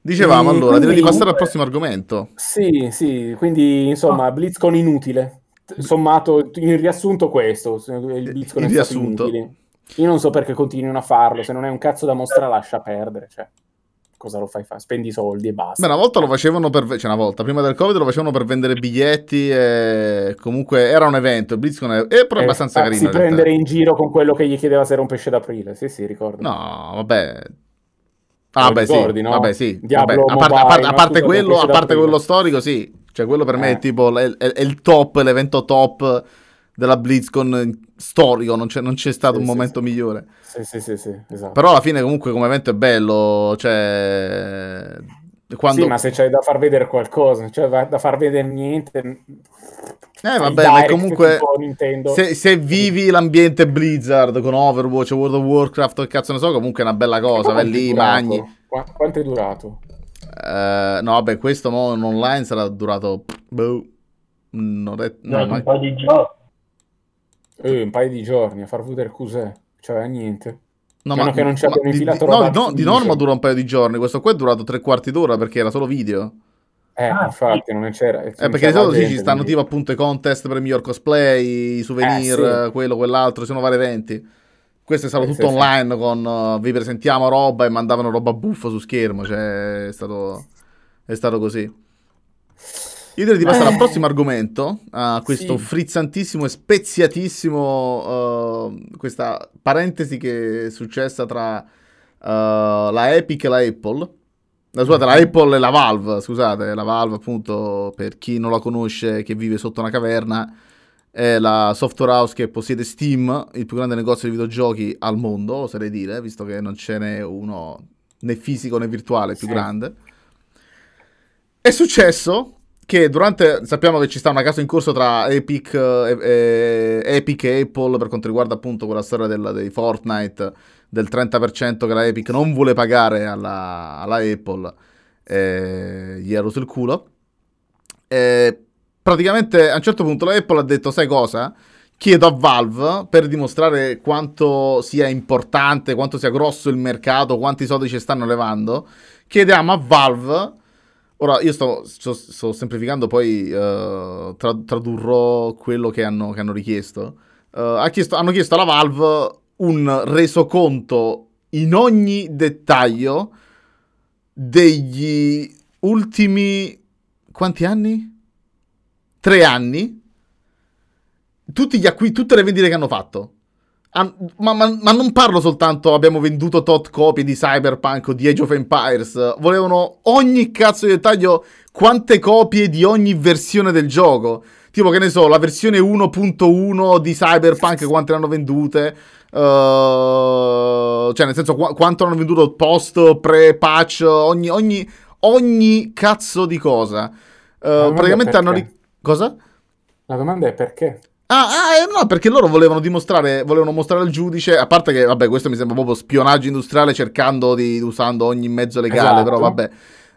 Dicevamo, allora, direi di passare al prossimo argomento. Sì, quindi insomma, BlizzCon inutile. Sommato, in riassunto questo, il BlizzCon è stato inutile. Io non so perché continuino a farlo, se non è un cazzo da mostra lascia perdere, cioè cosa lo fai fare? Spendi i soldi e basta. Beh, una volta lo facevano prima del Covid lo facevano per vendere biglietti e comunque era un evento, il BlizzCon però abbastanza carino. Si prendere in giro con quello che gli chiedeva se era un pesce d'aprile, sì, ricordo. No, vabbè. Ah, beh, ricordi, sì. No? Vabbè, sì. Diablo, vabbè. A parte quello storico, sì. Cioè quello per me è tipo è il top, l'evento top della BlizzCon storico, non c'è stato un momento migliore. Sì, esatto. Però alla fine comunque come evento è bello, cioè quando... Sì, ma se c'è da far vedere qualcosa, cioè da far vedere niente. Vabbè, ma comunque se vivi l'ambiente Blizzard con Overwatch, World of Warcraft, che cazzo ne so, comunque è una bella cosa, vai lì, magni. Quanto è durato? No, vabbè, questo online sarà durato un po' di gioco. Un paio di giorni a far vedere cos'è, cioè niente. No, che non ci abbiano infilato roba. No, di norma dura un paio di giorni. Questo qua è durato 3/4 d'ora perché era solo video. Infatti sì. Non c'era. Perché di solito ci stanno tipo appunto i contest per il miglior cosplay, i souvenir, sì. Quello, quell'altro, ci sono vari eventi. Questo è stato tutto online con vi presentiamo roba e mandavano roba buffa su schermo, cioè è stato così. Io direi di passare al prossimo argomento, a questo frizzantissimo e speziatissimo, questa parentesi che è successa tra la Epic e la Apple. La Apple e la Valve, scusate, la Valve appunto, per chi non la conosce, che vive sotto una caverna, è la software house che possiede Steam, il più grande negozio di videogiochi al mondo, oserei dire, visto che non ce n'è uno né fisico né virtuale più grande. È successo... che durante, sappiamo che ci sta una causa in corso tra Epic e Apple per quanto riguarda appunto quella storia dei Fortnite, del 30% che la Epic non vuole pagare alla Apple, gli ha rotto il culo. Praticamente a un certo punto la Apple ha detto, sai cosa? Chiedo a Valve, per dimostrare quanto sia importante, quanto sia grosso il mercato, quanti soldi ci stanno levando, chiediamo a Valve... Ora, io sto semplificando, poi tradurrò quello che hanno richiesto. Hanno chiesto alla Valve un resoconto in ogni dettaglio degli ultimi... quanti anni? 3 anni. Tutte le vendite che hanno fatto. Ma non parlo soltanto abbiamo venduto tot copie di Cyberpunk o di Age of Empires, volevano ogni cazzo di dettaglio, quante copie di ogni versione del gioco, tipo che ne so, la versione 1.1 di Cyberpunk quante ne hanno vendute, cioè nel senso quanto hanno venduto post, pre-patch, ogni cazzo di cosa. Praticamente hanno... Cosa? La domanda è perché? No, perché loro volevano mostrare al giudice, a parte che, vabbè, questo mi sembra proprio spionaggio industriale usando ogni mezzo legale, esatto. Però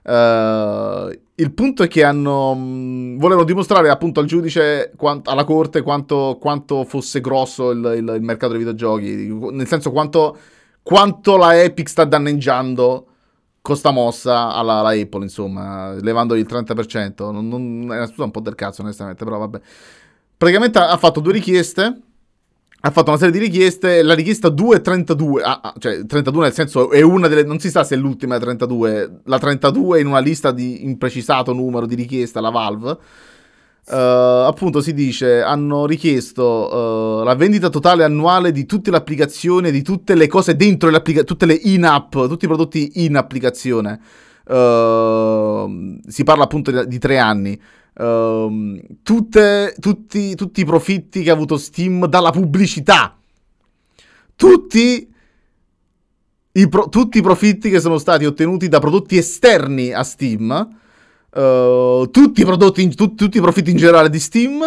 vabbè, il punto è che volevano dimostrare appunto al giudice, alla corte, quanto fosse grosso il mercato dei videogiochi, nel senso quanto la Epic sta danneggiando con sta mossa alla Apple, insomma, levandogli il 30%, è una scusa un po' del cazzo onestamente, però vabbè. Praticamente ha fatto 2 richieste, ha fatto una serie di richieste, la richiesta 2 è 32, cioè 32 nel senso è una delle, non si sa se è l'ultima è 32, la 32 in una lista di imprecisato numero di richieste alla Valve, appunto si dice, hanno richiesto la vendita totale annuale di tutte le applicazioni, di tutte le cose dentro l'applicazione, tutte le in-app, tutti i prodotti in applicazione. Si parla appunto di 3 anni. Tutti i profitti che ha avuto Steam dalla pubblicità, tutti i profitti che sono stati ottenuti da prodotti esterni a Steam, tutti i profitti in generale di Steam,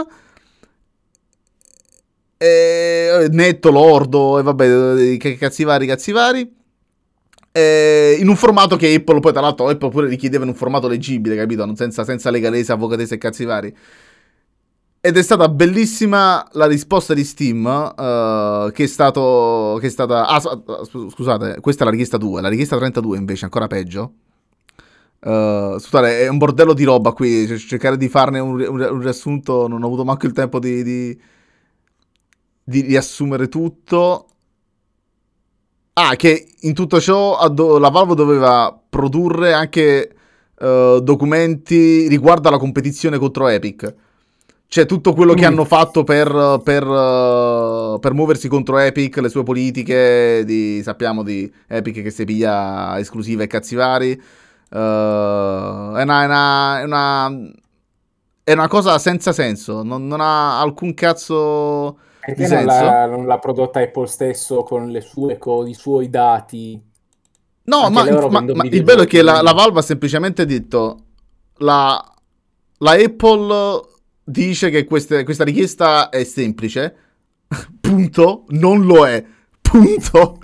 netto, lordo e vabbè, cazzi vari. In un formato che Apple, poi tra l'altro Apple pure richiedeva in un formato leggibile, capito? Senza legalese, avvocatese e cazzi vari. Ed è stata bellissima la risposta di Steam, che è stata... scusate, questa è la richiesta 2, la richiesta 32 invece, ancora peggio. Scusate, è un bordello di roba qui, cioè, cercare di farne un riassunto, non ho avuto manco il tempo di riassumere tutto. Ah, che in tutto ciò la Valve doveva produrre anche documenti riguardo alla competizione contro Epic. Cioè tutto quello che hanno fatto per muoversi contro Epic, le sue politiche, sappiamo di Epic che si piglia esclusive e cazzi vari. È una cosa senza senso, non ha alcun cazzo... Perché non l'ha prodotta Apple stesso con le sue con i suoi dati? No, ma il bello è che la Valve ha semplicemente detto la Apple dice che questa richiesta è semplice, punto, non lo è, punto.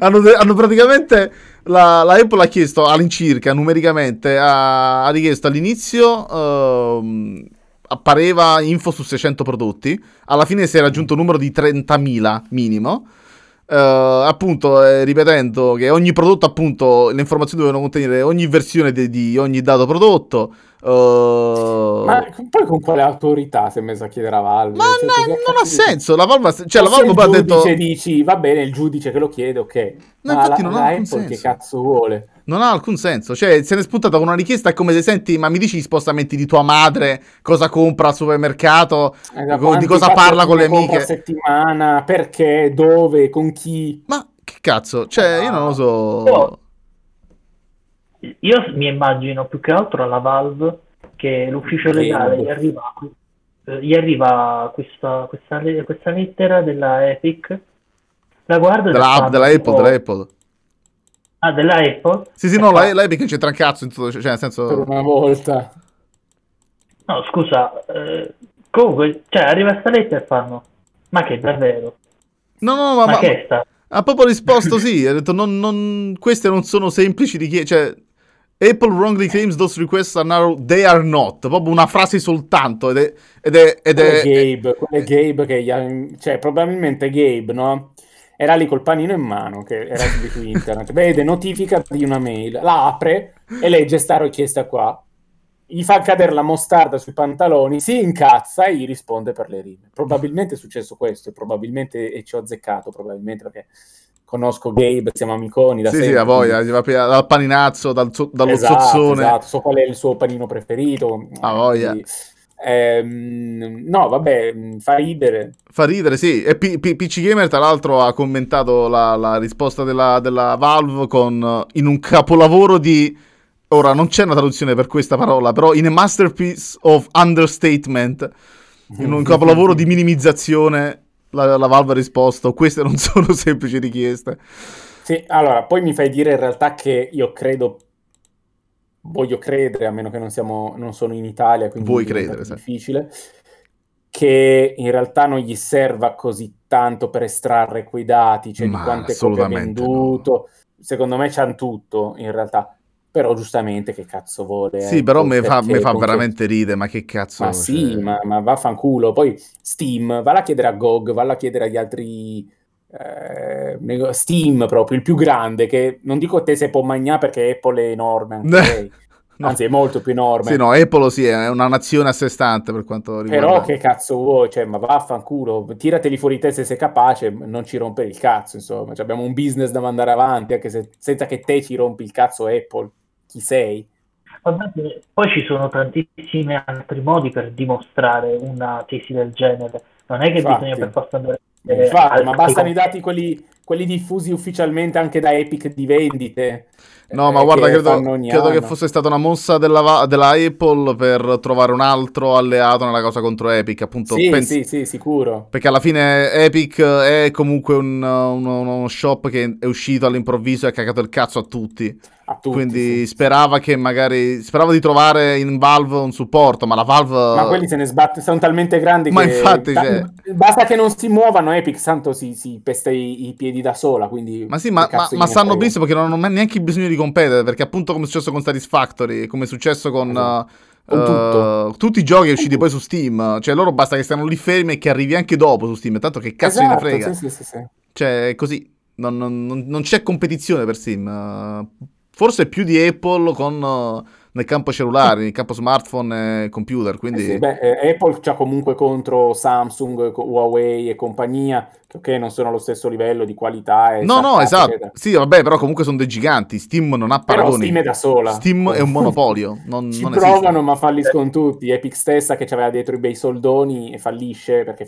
Hanno praticamente la Apple ha chiesto all'incirca, numericamente, ha richiesto all'inizio... appareva info su 600 prodotti, alla fine si è raggiunto un numero di 30.000 minimo, appunto ripetendo che ogni prodotto, appunto le informazioni dovevano contenere ogni versione di ogni dato prodotto. Ma poi con quale autorità si è messa a chiedere a Valve? Ma cioè, non ha senso, la Valve, cioè la Valve ha detto... dici va bene, il giudice che lo chiede, ok, no, ma infatti non ha alcun senso. Che cazzo vuole? Non ha alcun senso, cioè se ne è spuntata con una richiesta, è come se senti, ma mi dici gli spostamenti di tua madre, cosa compra al supermercato, di cosa parla con le amiche settimana, perché, dove, con chi, ma che cazzo, cioè io non lo so. Io mi immagino più che altro alla Valve che l'ufficio legale gli arriva questa lettera della Epic, la guarda della Apple. Ah, della Apple? Sì, no, la Epic non c'entra un cazzo, cioè nel senso... Per una volta. No, scusa, comunque, cioè, arriva sta lettera e fanno, ma che, davvero? No, ma che è sta? Ha proprio risposto sì, ha detto, queste non sono semplici richieste, cioè... Apple wrongly claims those requests are narrow, they are not. Proprio una frase soltanto, Gabe che gli... Cioè, probabilmente Gabe, no? Era lì col panino in mano, che era su internet, vede notifica di una mail, la apre e legge sta richiesta qua, gli fa cadere la mostarda sui pantaloni, si incazza e gli risponde per le rime. Probabilmente è successo questo, e ci ho azzeccato, probabilmente perché conosco Gabe, siamo amiconi da sempre. Sì, a voglia, gli va dal paninazzo, dallo zozzone. Esatto, so qual è il suo panino preferito. A voglia. Quindi... no, vabbè, fa ridere, sì. E PC Gamer tra l'altro ha commentato la risposta della Valve con, in un capolavoro di, ora non c'è una traduzione per questa parola, però in a masterpiece of understatement, in un capolavoro di minimizzazione, la Valve ha risposto, queste non sono semplici richieste. Sì, allora, poi mi fai dire in realtà che voglio credere, a meno che non sono in Italia, quindi è difficile, che in realtà non gli serva così tanto per estrarre quei dati, cioè ma di quante copie ha venduto. No. Secondo me c'hanno tutto, in realtà. Però giustamente che cazzo vuole. Sì, però mi fa veramente ridere, ma che cazzo. Ma cioè... sì, ma vaffanculo. Poi Steam, valla a chiedere a GOG, valla a chiedere agli altri... Steam proprio, il più grande, che non dico te se può magnà perché Apple è enorme anche lei. No. Anzi è molto più enorme. Sì, no, Apple sì, è una nazione a sé stante per quanto riguarda. Però che cazzo vuoi, cioè, ma vaffanculo, tirateli fuori te se sei capace, non ci rompere il cazzo, insomma, cioè, abbiamo un business da mandare avanti anche senza che te ci rompi il cazzo Apple, chi sei? Vabbè, poi ci sono tantissimi altri modi per dimostrare una tesi del genere, non è che bisogna per forza andare ma bastano i dati quelli diffusi ufficialmente anche da Epic di vendite. No, ma guarda, credo che fosse stata una mossa della Apple per trovare un altro alleato nella cosa contro Epic, appunto. Sì, sicuro. Perché alla fine Epic è comunque uno shop che è uscito all'improvviso e ha cagato il cazzo a tutti. Quindi sì, sperava che magari di trovare in Valve un supporto, ma la Valve... Ma quelli se ne sbatte, sono talmente grandi ma che... infatti, basta che non si muovano, Epic santo si pesta i piedi da sola, quindi... Ma sanno benissimo che non hanno neanche bisogno di competere, perché appunto come è successo con Satisfactory, come è successo con tutti i giochi usciti poi su Steam, cioè loro basta che stanno lì fermi e che arrivi anche dopo su Steam, tanto che cazzo ne frega. Sì. Cioè è così, non c'è competizione per Steam, forse più di Apple nel campo cellulare, nel campo smartphone e computer, quindi... Apple c'ha comunque contro Samsung, Huawei e compagnia, che non sono allo stesso livello di qualità. E no, esatto. Sì, vabbè, però comunque sono dei giganti. Steam non ha paragoni. Però Steam è da sola. Steam è un monopolio. Non provano, esiste. Ma falliscono tutti. Epic stessa, che c'aveva dietro i bei soldoni, e fallisce perché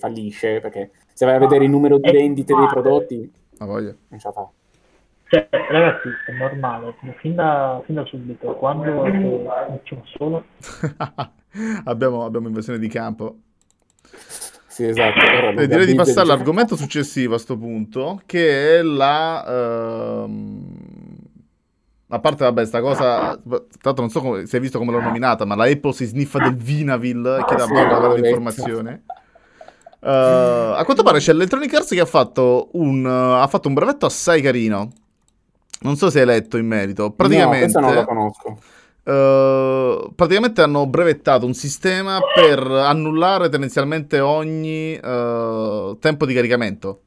se vai a vedere il numero di vendite dei prodotti... Ma voglia. Non ce la fa. Cioè, ragazzi, è normale, fin da subito, quando c'è solo abbiamo invasione di campo. Sì, esatto. Direi di passare all'argomento successivo a sto punto, che è a parte, vabbè, sta cosa, tanto non so se hai visto come l'ho nominata, ma la Apple si sniffa del Vinavil e chiede a Paolo l'informazione. A quanto pare c'è l'Electronic Arts che ha fatto un brevetto assai carino. Non so se hai letto in merito. Praticamente, no, non lo conosco. Praticamente hanno brevettato un sistema per annullare tendenzialmente ogni tempo di caricamento.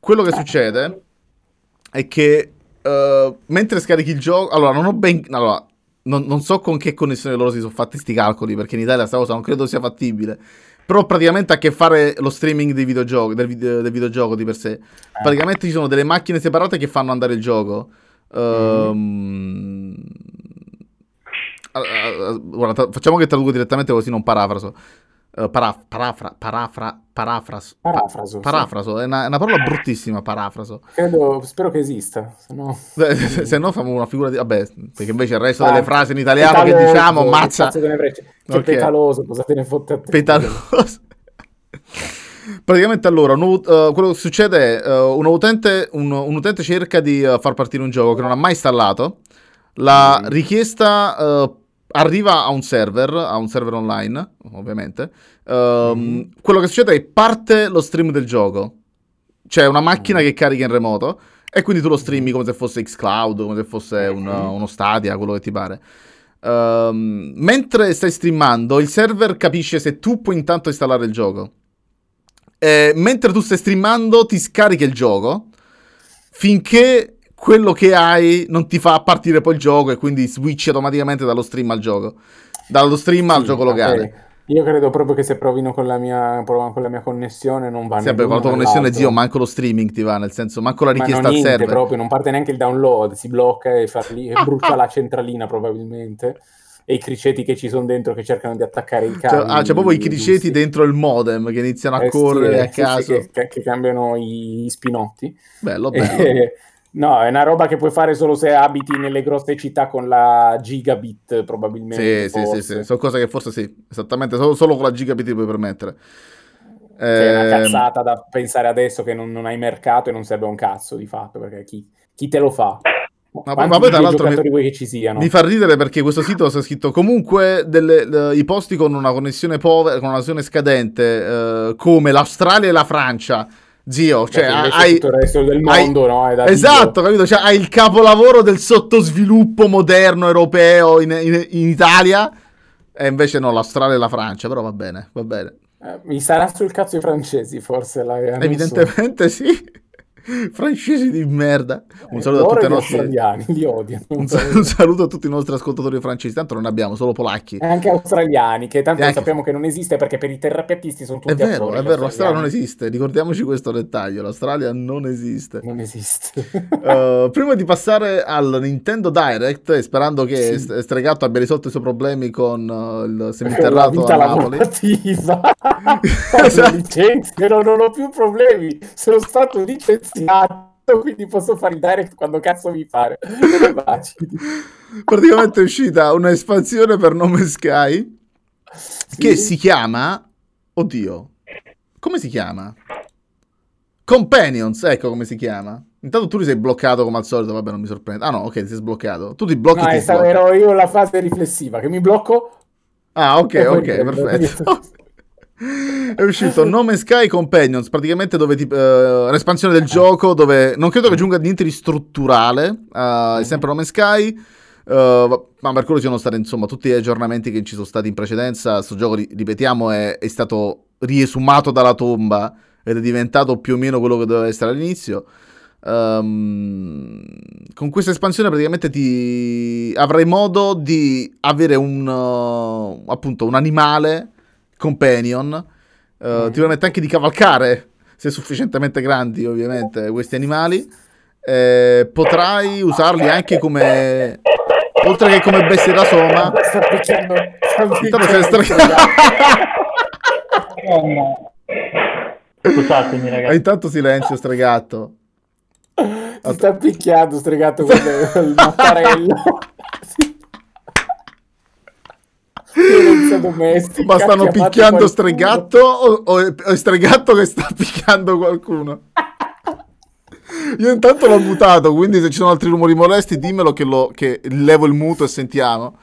Quello che succede è che mentre scarichi il gioco, non so con che connessione loro si sono fatti sti calcoli, perché in Italia sta cosa non credo sia fattibile. Però praticamente ha a che fare lo streaming dei videogiochi, del videogioco di per sé. Praticamente ci sono delle macchine separate che fanno andare il gioco. Guarda, facciamo che traduco direttamente così non parafraso. Parafraso. È una parola bruttissima, parafraso. Spero che esista, sennò... se no famo una figura di... Vabbè, perché invece il resto delle frasi in italiano che diciamo, mazza... Petaloso, cosa te ne fotte a te? Petaloso. Praticamente allora, quello che succede è un utente cerca di far partire un gioco che non ha mai installato. La richiesta... arriva a un server online, ovviamente. Quello che succede è che parte lo stream del gioco. C'è una macchina che carica in remoto e quindi tu lo streami come se fosse xCloud, come se fosse uno Stadia, quello che ti pare. Mentre stai streamando, il server capisce se tu puoi intanto installare il gioco. E mentre tu stai streamando, ti scarica il gioco finché... quello che hai non ti fa partire poi il gioco e quindi switch automaticamente dallo stream al gioco locale. Io credo proprio che se provino con la mia connessione non va. Sempre con la tua connessione, zio, manco lo streaming ti va, nel senso manco la richiesta al server. Proprio non parte neanche il download, si blocca e brucia la centralina probabilmente. E i criceti che ci sono dentro che cercano di attaccare il cavo. C'è proprio i criceti dentro il modem che iniziano a correre a caso. Che cambiano i spinotti. Bello. No, è una roba che puoi fare solo se abiti nelle grosse città con la gigabit, probabilmente. Sì. Sono cose che forse sì, esattamente, solo con la gigabit ti puoi permettere. È una cazzata da pensare adesso che non hai mercato e non serve un cazzo, di fatto, perché chi te lo fa? Ma poi tra l'altro mi fa ridere perché questo sito si è scritto comunque i posti con una connessione povera, con una connessione scadente, come l'Australia e la Francia. Zio, cioè hai tutto il resto del mondo, no? Esatto, capito? Cioè, hai il capolavoro del sottosviluppo moderno europeo in Italia, e invece no, l'Australia e la Francia, però va bene. Mi sarà sul cazzo i francesi, forse. Evidentemente sì. Francesi di merda. Un saluto a tutti i nostri italiani, li odiano. Un saluto a tutti i nostri ascoltatori francesi, tanto non abbiamo solo polacchi. Anche australiani, che tanto anche... sappiamo che non esiste perché per i terrapiattisti sono tutti attori. È vero, l'Australia non esiste, ricordiamoci questo dettaglio, l'Australia non esiste. Non esiste. Prima di passare al Nintendo Direct, e sperando che Stregatto abbia risolto i suoi problemi con il seminterrato a Napoli. Esatto. Non ho più problemi, sono stato licenziato. Quindi posso fare il direct quando cazzo mi pare. Praticamente è uscita un'espansione per nome Sky, sì, che si chiama, oddio, come si chiama? Companions, ecco come si chiama. Intanto tu ti sei bloccato come al solito, vabbè non mi sorprende. Ah no, ok, ti sei sbloccato. Tu ti blocchi, no, ti sblocchi. Ero io la fase riflessiva, che mi blocco. Ah ok, ok, perfetto. È uscito No Man's Sky Companions, praticamente dove l'espansione del gioco, dove non credo che aggiunga niente di strutturale, è sempre No Man's Sky, ma per quello ci sono stati insomma tutti gli aggiornamenti che ci sono stati in precedenza. Questo gioco, ripetiamo, è stato riesumato dalla tomba ed è diventato più o meno quello che doveva essere all'inizio. Con questa espansione praticamente ti avrai modo di avere un animale companion, ti permette anche di cavalcare, se sufficientemente grandi ovviamente, questi animali. Potrai usarli anche come, oltre che come bestie da soma. Scusatemi ragazzi. Intanto silenzio Stregatto. Si sta picchiando Stregatto con il mattarello. Ma stanno picchiando Stregatto o Stregatto che sta picchiando qualcuno? Io intanto l'ho mutato, quindi se ci sono altri rumori molesti dimmelo che levo il muto e sentiamo.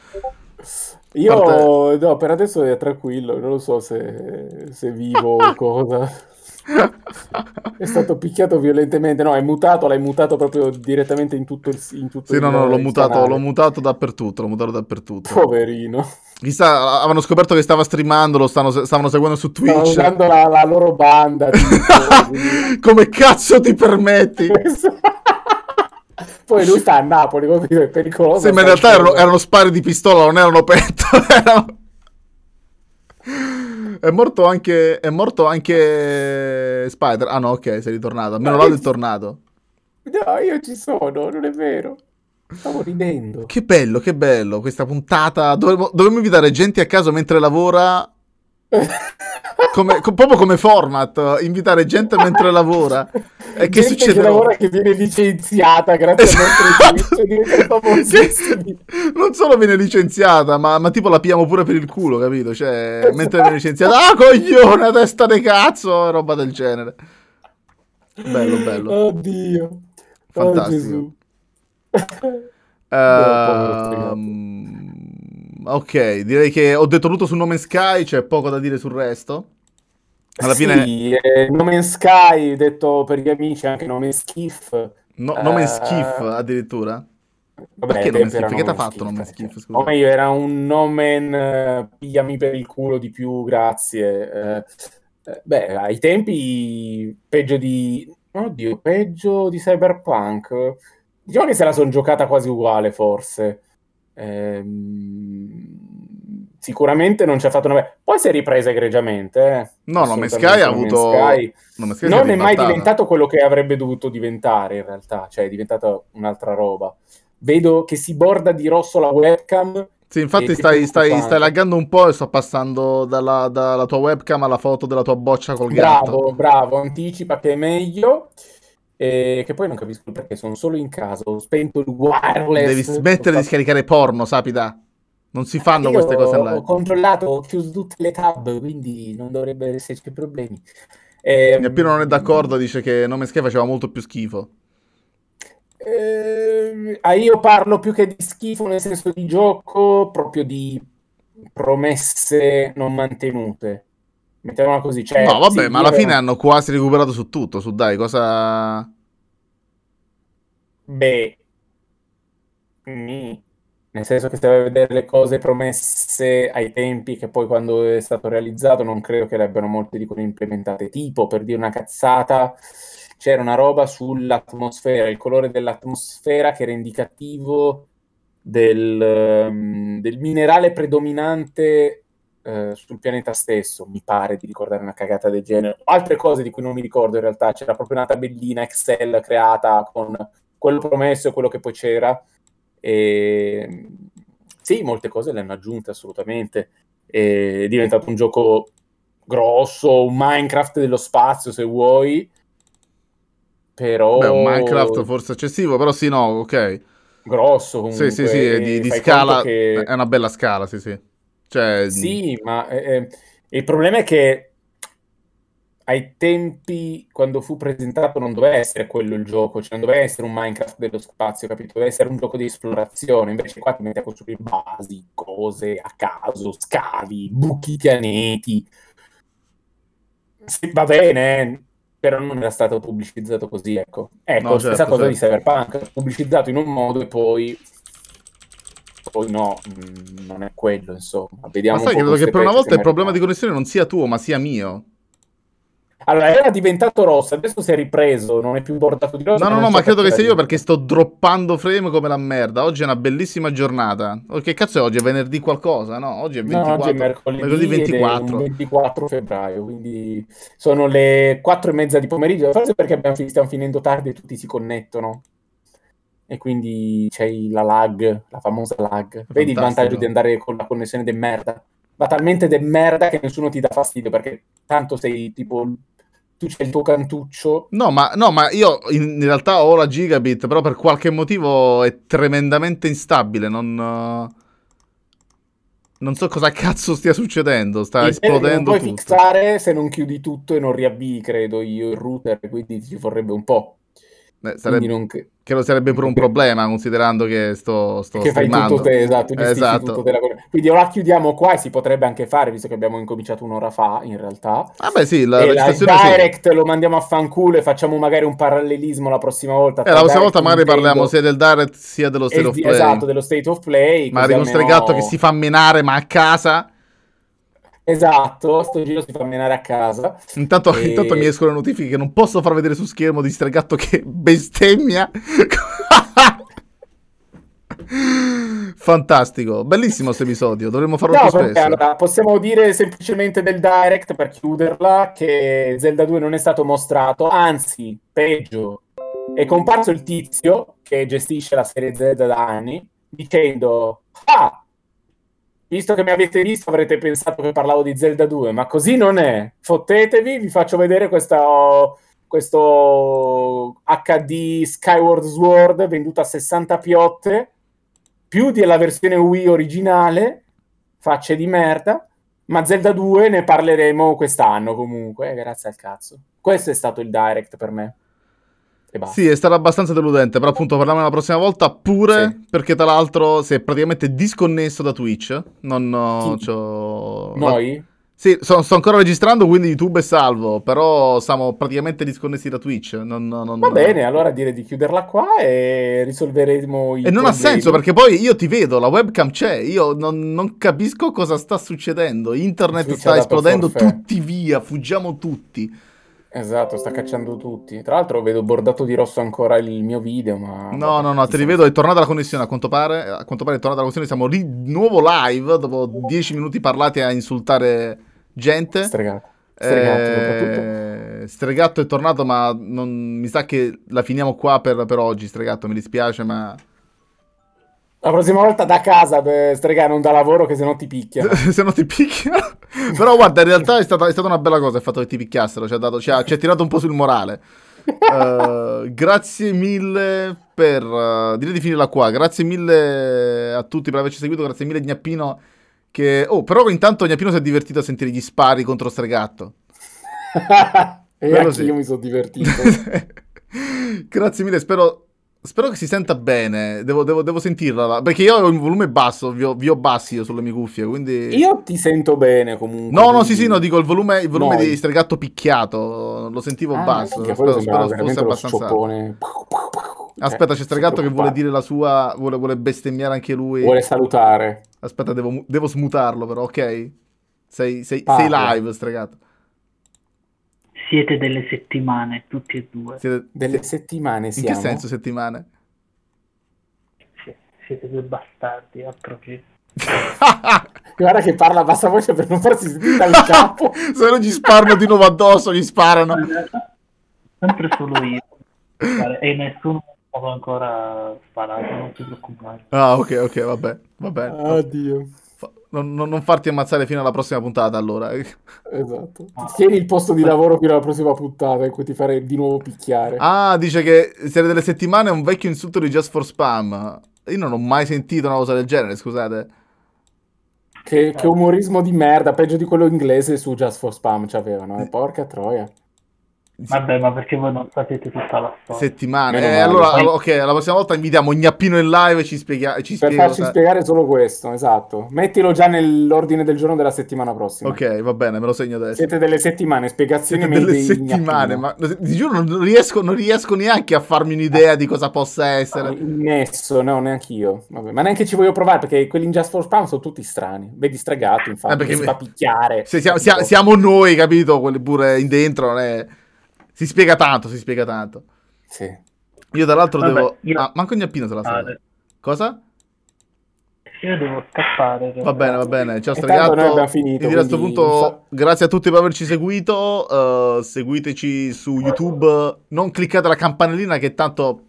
Io no, per adesso è tranquillo, non lo so se vivo o cosa. È stato picchiato violentemente, no, è mutato, l'hai mutato proprio direttamente in tutto. Sì, no, l'ho mutato dappertutto. Poverino. Chissà, avevano scoperto che stava streamando, stavano seguendo su Twitch. Stavano usando la loro banda. Tipo, come cazzo ti permetti? Poi lui sta a Napoli, è pericoloso. Sì, ma in realtà erano spari di pistola, non erano pettole, erano... È morto anche Spider. Ah no, ok, sei ritornato. Almeno l'ho ritornato. No, io ci sono, non è vero. Stavo ridendo. Che bello questa puntata. Dovremmo invitare gente a caso mentre lavora. Proprio come format, invitare gente mentre lavora. E che succede? Gente che lavora che viene licenziata grazie al nostro servizio. Non solo viene licenziata, ma tipo la piamo pure per il culo, capito? Cioè, mentre viene licenziata, ah coglione, testa di cazzo, roba del genere. Bello. Oddio. Fantastico. Oh, Gesù. Ok, direi che ho detto tutto su No Man's Sky, c'è poco da dire sul resto. Alla fine... No Man's Sky, detto per gli amici anche No Man's Schiff. No Man's Schiff addirittura? Vabbè, perché t'ha fatto No Man's Schiff? Scusa. No, era un nomen pigliami per il culo di più, grazie. Ai tempi peggio di Cyberpunk. Diciamo che se la son giocata quasi uguale, forse. Sicuramente non ci ha fatto una bella... Poi si è ripresa egregiamente. No, No Man's Sky ha avuto... Non è mai diventato quello che avrebbe dovuto diventare, in realtà. Cioè, è diventata un'altra roba. Vedo che si borda di rosso la webcam. Sì, infatti stai laggando un po' e sto passando dalla tua webcam alla foto della tua boccia col gatto. Bravo, anticipa che è meglio... che poi non capisco perché sono solo in casa, ho spento il wireless. Devi smettere di scaricare porno, Sapida. Non si fanno queste cose online. Ho controllato, ho chiuso tutte le tab, quindi non dovrebbe esserci problemi. Gnappino non è d'accordo, dice che No Man's Sky faceva molto più schifo. Io parlo più che di schifo nel senso di gioco, proprio di promesse non mantenute. Mettiamola così, cioè, no vabbè, sì, ma alla fine hanno quasi recuperato su tutto, su dai, cosa... nel senso che se vai a vedere le cose promesse ai tempi, che poi quando è stato realizzato non credo che le abbiano molte di quelle implementate, tipo per dire una cazzata c'era una roba sull'atmosfera, il colore dell'atmosfera che era indicativo del minerale predominante sul pianeta stesso, mi pare di ricordare una cagata del genere. Altre cose di cui non mi ricordo in realtà, c'era proprio una tabellina Excel creata con quello promesso e quello che poi c'era, e sì, molte cose le hanno aggiunte assolutamente. È diventato un gioco grosso, un Minecraft dello spazio se vuoi, però... Beh, un Minecraft forse eccessivo, però sì, no, ok. Grosso comunque. Sì, sì, sì, è di scala, che... è una bella scala, sì, sì. Cioè... Sì, ma il problema è che ai tempi, quando fu presentato, non doveva essere quello il gioco, cioè non doveva essere un Minecraft dello spazio, capito? Doveva essere un gioco di esplorazione, invece qua ti metti a costruire basi, cose a caso, scavi, buchi, pianeti. Sì, va bene, però non era stato pubblicizzato così, ecco. Ecco, no, certo, stessa cosa, certo, di Cyberpunk, pubblicizzato in un modo e poi no, non è quello, insomma. Vediamo, ma sai, credo che per una volta il problema di connessione non sia tuo, ma sia mio. Allora, era diventato rosso, adesso si è ripreso, non è più bordato di rosso. No, ma credo che sia io, perché sto droppando frame come la merda. Oggi è una bellissima giornata. Oh, che cazzo è oggi? È venerdì qualcosa? No, oggi è 24. No, oggi è mercoledì 24. Ed è 24 febbraio, quindi sono le 4:30 di pomeriggio. Forse perché stiamo finendo tardi e tutti si connettono. E quindi c'è la lag, la famosa lag. Fantastico. Vedi il vantaggio di andare con la connessione de merda? Ma talmente de merda che nessuno ti dà fastidio, perché tanto sei tipo... tu c'è il tuo cantuccio. No, ma io in realtà ho la gigabit, però per qualche motivo è tremendamente instabile, non so cosa cazzo stia succedendo, sta esplodendo tutto. Non puoi fixare se non chiudi tutto e non riavvii, credo io, il router, quindi ci vorrebbe un po'. Sarebbe pure un problema, considerando che sto che fai tutto te, esatto, esatto. Tutto te la... Quindi ora chiudiamo qua, e si potrebbe anche fare, visto che abbiamo incominciato un'ora fa in realtà. Ah beh sì, la registrazione il direct sì. Lo mandiamo a fanculo e facciamo magari un parallelismo la prossima volta. La prossima volta magari parliamo sia del direct sia dello State of Play. Esatto, dello State of Play. Magari uno Stregatto che si fa menare ma a casa. Esatto, sto giro si fa menare a casa. Intanto mi escono le notifiche che non posso far vedere su schermo di Stregatto che bestemmia. Fantastico, bellissimo questo episodio, dovremmo farlo più spesso. Allora, possiamo dire semplicemente del direct, per chiuderla, che Zelda 2 non è stato mostrato, anzi, peggio. È comparso il tizio che gestisce la serie Zelda da anni, dicendo... Ah! Visto che mi avete visto, avrete pensato che parlavo di Zelda 2, ma così non è. Fottetevi, vi faccio vedere questo HD Skyward Sword venduto a 60 piotte, più della versione Wii originale, facce di merda, ma Zelda 2 ne parleremo quest'anno comunque, grazie al cazzo. Questo è stato il direct per me. Sì, è stato abbastanza deludente, però appunto parliamo la prossima volta pure, sì. Perché tra l'altro si è praticamente disconnesso da Twitch. Noi? Sì, sto ancora registrando, quindi YouTube è salvo, però siamo praticamente disconnessi da Twitch. Va bene, allora direi di chiuderla qua e risolveremo i problemi. E non ha senso, perché poi io ti vedo, la webcam c'è, io non capisco cosa sta succedendo. Internet Twitch sta esplodendo, tutti via, fuggiamo tutti. Esatto, sta cacciando tutti. Tra l'altro vedo bordato di rosso ancora il mio video, ma... No, ti rivedo, è tornata la connessione, a quanto pare è tornata la connessione, siamo lì di nuovo live, dopo 10 minuti parlati a insultare gente. Stregatto è tornato, ma mi sa che la finiamo qua per oggi, Stregatto, mi dispiace, ma... La prossima volta da casa, Strega, non da lavoro, che sennò ti picchia. Sennò ti picchia. Però guarda, in realtà è stata una bella cosa il fatto che ti picchiassero, ci ha tirato un po' sul morale. Grazie mille per... direi di finirla qua. Grazie mille a tutti per averci seguito, grazie mille Gnappino che... Oh, però intanto Gnappino si è divertito a sentire gli spari contro Stregatto. E anche sì. Io mi sono divertito. Grazie mille, Spero che si senta bene, devo sentirla, perché io ho il volume basso, vi ho bassi io sulle mie cuffie, quindi... Io ti sento bene comunque. No, sì, no, dico il volume di Stregatto picchiato, lo sentivo basso, spero fosse abbastanza... Aspetta, c'è Stregatto che vuole dire la sua, vuole bestemmiare anche lui. Vuole salutare. Aspetta, devo smutarlo però, ok? Sei live, Stregatto. Siete delle settimane, tutti e due. Siete delle settimane. In che senso settimane? Siete due bastardi, altro che... Guarda che parla a bassa voce per non farsi sentire il capo. Se no gli sparano di nuovo addosso, gli sparano. Sempre solo io. E nessuno ho ancora sparato, non ti preoccupare. Ah, ok, va bene. Oddio. Non farti ammazzare fino alla prossima puntata, allora. Esatto. Tieni il posto di lavoro fino alla prossima puntata in cui ti farei di nuovo picchiare. Ah, dice che se delle settimane è un vecchio insulto di Just for Spam. Io non ho mai sentito una cosa del genere, scusate. Che umorismo di merda, peggio di quello inglese su Just for Spam c'avevano, porca troia. Vabbè, ma perché voi non sapete tutta la storia? Settimane. Allora, ok, la prossima volta invitiamo Gnappino in live e ci spiega. Per farci spiegare solo questo, esatto. Mettilo già nell'ordine del giorno della settimana prossima. Ok, va bene, me lo segno adesso. Siete delle settimane, spiegazioni. Siete delle settimane, Gnappino. Ma ti giuro non riesco neanche a farmi un'idea di cosa possa essere. No, neanch'io. Vabbè, ma neanche ci voglio provare, perché quelli in Just for Spam sono tutti strani. Vedi Stregatto, infatti, perché si fa picchiare. Siamo noi, capito? Quelli pure in dentro, non è... Si spiega tanto. Sì. Io dall'altro devo... manco Gnappino te la sa. Cosa? Io devo scappare. Va bene. Ciao Stregatto. Noi abbiamo finito. Quindi... a questo punto, grazie a tutti per averci seguito. Seguiteci su YouTube. Non cliccate la campanellina che tanto...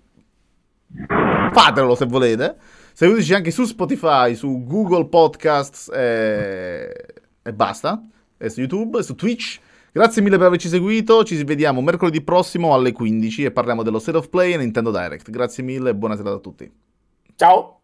fatelo se volete. Seguiteci anche su Spotify, su Google Podcasts e basta. E su YouTube, e su Twitch. Grazie mille per averci seguito, ci vediamo mercoledì prossimo alle 15 e parliamo dello State of Play e Nintendo Direct. Grazie mille e buona serata a tutti. Ciao!